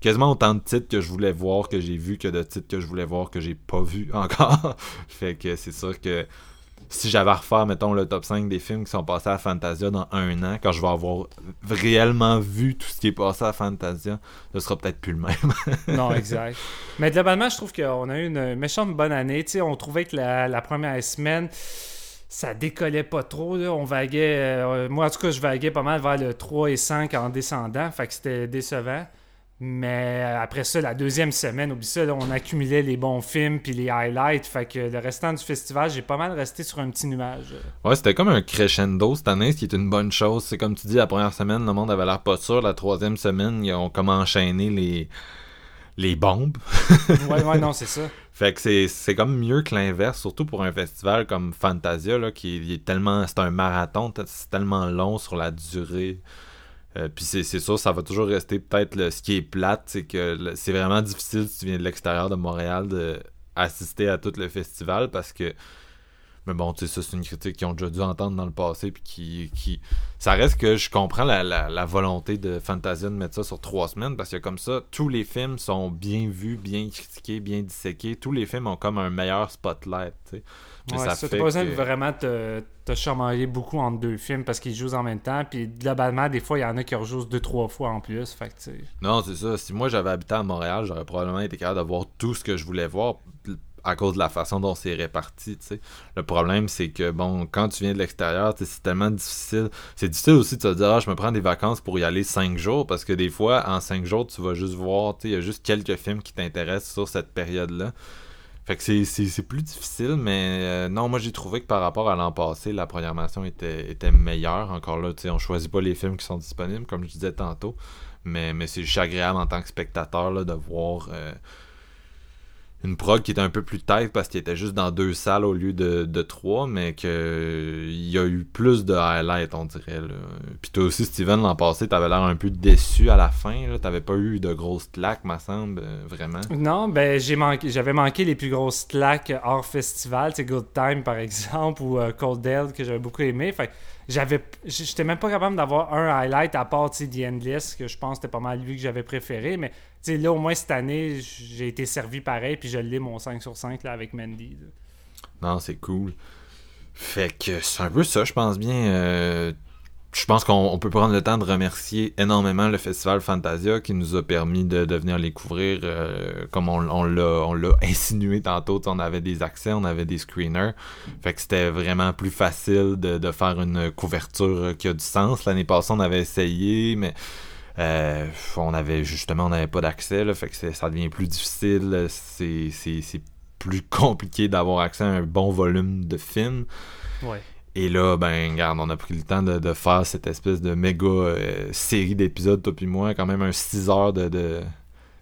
quasiment autant de titres que je voulais voir, que j'ai vu, que de titres que je voulais voir, que j'ai pas vu encore. Fait que c'est sûr que si j'avais à refaire, mettons, le top 5 des films qui sont passés à Fantasia dans un an, quand je vais avoir réellement vu tout ce qui est passé à Fantasia, ce sera peut-être plus le même. Non, exact. Mais globalement, je trouve qu'on a eu une méchante bonne année. Tu sais, on trouvait que la première semaine... ça décollait pas trop, là. On vaguait, moi en tout cas je vaguais pas mal vers le 3 et 5 en descendant, fait que c'était décevant. Mais après ça, la deuxième semaine, oublie ça, là, on accumulait les bons films puis les highlights. Fait que le restant du festival, j'ai pas mal resté sur un petit nuage. Ouais, c'était comme un crescendo cette année, ce qui est une bonne chose. C'est comme tu dis, la première semaine, le monde avait l'air pas sûr. La troisième semaine, ils ont comme enchaîné les bombes. ouais, non, c'est ça. Fait que c'est comme mieux que l'inverse, surtout pour un festival comme Fantasia, là, qui est tellement... C'est un marathon, c'est tellement long sur la durée... Puis c'est sûr, ça va toujours rester peut-être ce qui est plate, c'est que c'est vraiment difficile si tu viens de l'extérieur de Montréal d'assister à tout le festival parce que, mais bon, tu sais, ça c'est une critique qu'ils ont déjà dû entendre dans le passé puis qui... Ça reste que je comprends la volonté de Fantasia de mettre ça sur 3 semaines parce que comme ça, tous les films sont bien vus, bien critiqués, bien disséqués, tous les films ont comme un meilleur spotlight, tu sais. Mais ouais, ça, t'as pas besoin de vraiment te chamailler beaucoup entre deux films parce qu'ils jouent en même temps. Puis globalement, des fois, il y en a qui rejouent 2-3 fois en plus. Fait que t'sais... Non, c'est ça. Si moi j'avais habité à Montréal, j'aurais probablement été capable de voir tout ce que je voulais voir à cause de la façon dont c'est réparti, tu sais. Le problème, c'est que, bon, quand tu viens de l'extérieur, c'est tellement difficile. C'est difficile aussi de te dire, je me prends des vacances pour y aller 5 jours, parce que des fois, en 5 jours, tu vas juste voir, tu sais, il y a juste quelques films qui t'intéressent sur cette période-là. Fait que c'est plus difficile, mais non, moi j'ai trouvé que par rapport à l'an passé, la programmation était meilleure. Encore là, tu sais, on choisit pas les films qui sont disponibles, comme je disais tantôt, mais c'est juste agréable en tant que spectateur là, de voir une prog qui était un peu plus tight parce qu'il était juste dans 2 salles au lieu de 3, mais que il y a eu plus de highlights, on dirait, là. Puis toi aussi, Steven, l'an passé, t'avais l'air un peu déçu à la fin, là. T'avais pas eu de grosses claques, me semble, vraiment. Non, ben j'avais manqué les plus grosses claques hors festival, c'est Good Time par exemple, ou Cold Dead que j'avais beaucoup aimé. Fait j'étais même pas capable d'avoir un highlight à part The Endless, que je pense que c'était pas mal lui que j'avais préféré, mais t'sais, là, au moins, cette année, j'ai été servi pareil, puis je l'ai, mon 5/5, là, avec Mandy. Là. Non, c'est cool. Fait que c'est un peu ça, je pense bien. Je pense qu'on peut prendre le temps de remercier énormément le Festival Fantasia qui nous a permis de venir les couvrir. Comme on l'a insinué tantôt, on avait des accès, on avait des screeners. Fait que c'était vraiment plus facile de faire une couverture qui a du sens. L'année passée, on avait essayé, mais... on n'avait pas d'accès là, fait que ça devient plus difficile, c'est plus compliqué d'avoir accès à un bon volume de films, ouais. Et là, ben regarde, on a pris le temps de faire cette espèce de méga série d'épisodes, toi pis moi, quand même un 6 heures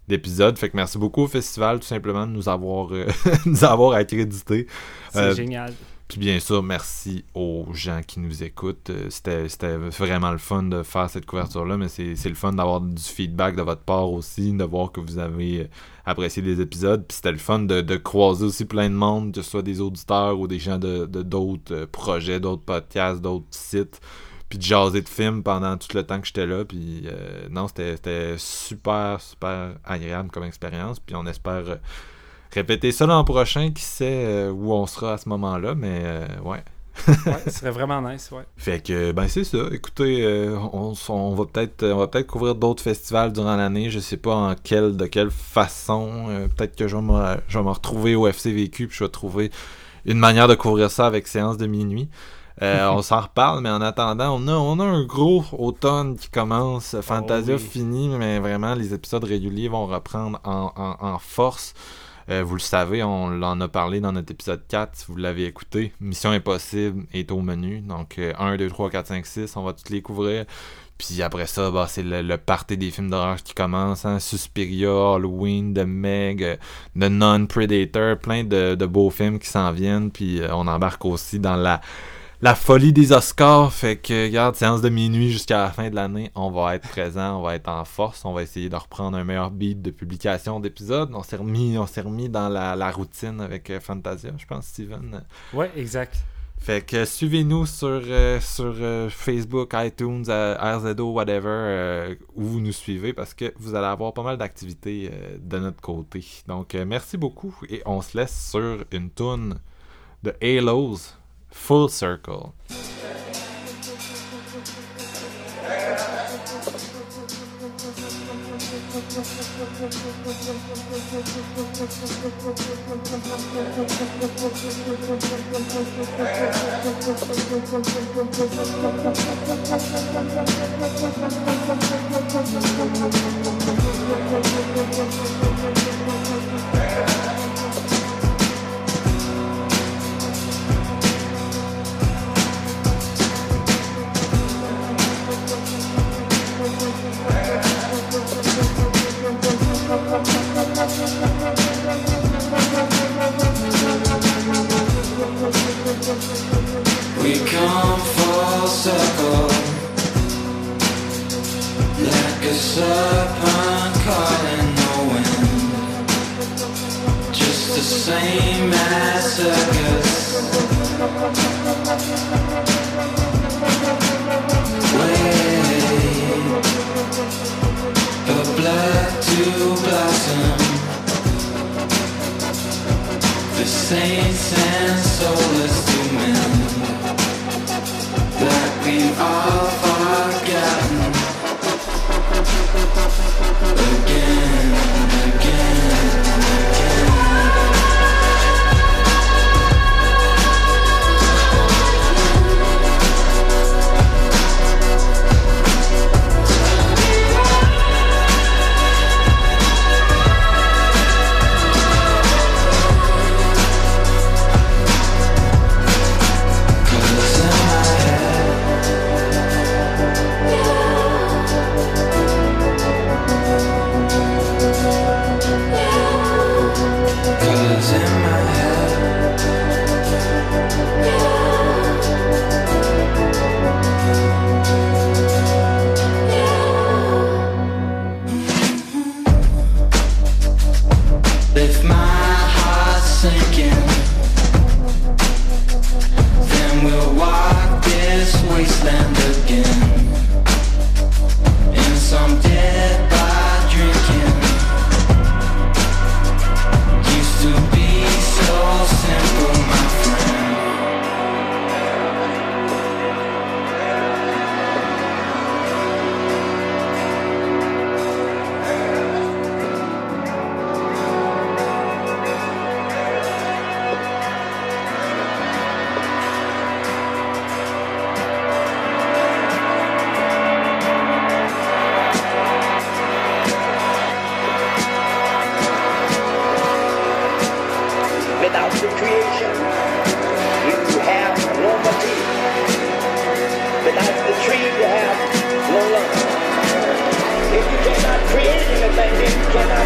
d'épisodes, fait que merci beaucoup au festival tout simplement de nous avoir accrédités, c'est génial. Puis bien sûr, merci aux gens qui nous écoutent. C'était vraiment le fun de faire cette couverture-là, mais c'est le fun d'avoir du feedback de votre part aussi, de voir que vous avez apprécié les épisodes. Puis c'était le fun de croiser aussi plein de monde, que ce soit des auditeurs ou des gens de d'autres projets, d'autres podcasts, d'autres sites, puis de jaser de films pendant tout le temps que j'étais là. Puis non, c'était super, super agréable comme expérience. Puis on espère... répétez ça l'an prochain, qui sait où on sera à ce moment-là, mais ouais. Ouais, ce serait vraiment nice, ouais. Fait que, ben c'est ça, écoutez, on va peut-être couvrir d'autres festivals durant l'année, je sais pas de quelle façon, peut-être que je vais me retrouver au FCVQ, puis je vais trouver une manière de couvrir ça avec Séance de minuit. On s'en reparle, mais en attendant, on a un gros automne qui commence. Fantasia fini, mais vraiment, les épisodes réguliers vont reprendre en force. Vous le savez, on en a parlé dans notre épisode 4, si vous l'avez écouté. Mission Impossible est au menu, donc 1, 2, 3, 4, 5, 6, on va toutes les couvrir. Puis après ça, bah, c'est le party des films d'horreur qui commence, hein? Suspiria, Halloween, The Meg, The Non-Predator, plein de beaux films qui s'en viennent. Puis on embarque aussi dans la folie des Oscars, fait que, regarde, Séance de minuit jusqu'à la fin de l'année, on va être présent, on va être en force, on va essayer de reprendre un meilleur beat de publication d'épisodes. On s'est remis dans la routine avec Fantasia, je pense, Steven. Ouais, exact. Fait que suivez-nous sur Facebook, iTunes, RZO, whatever, où vous nous suivez, parce que vous allez avoir pas mal d'activités de notre côté. Donc, merci beaucoup, et on se laisse sur une toune de Halos, Full Circle. Cannot create anything, you cannot.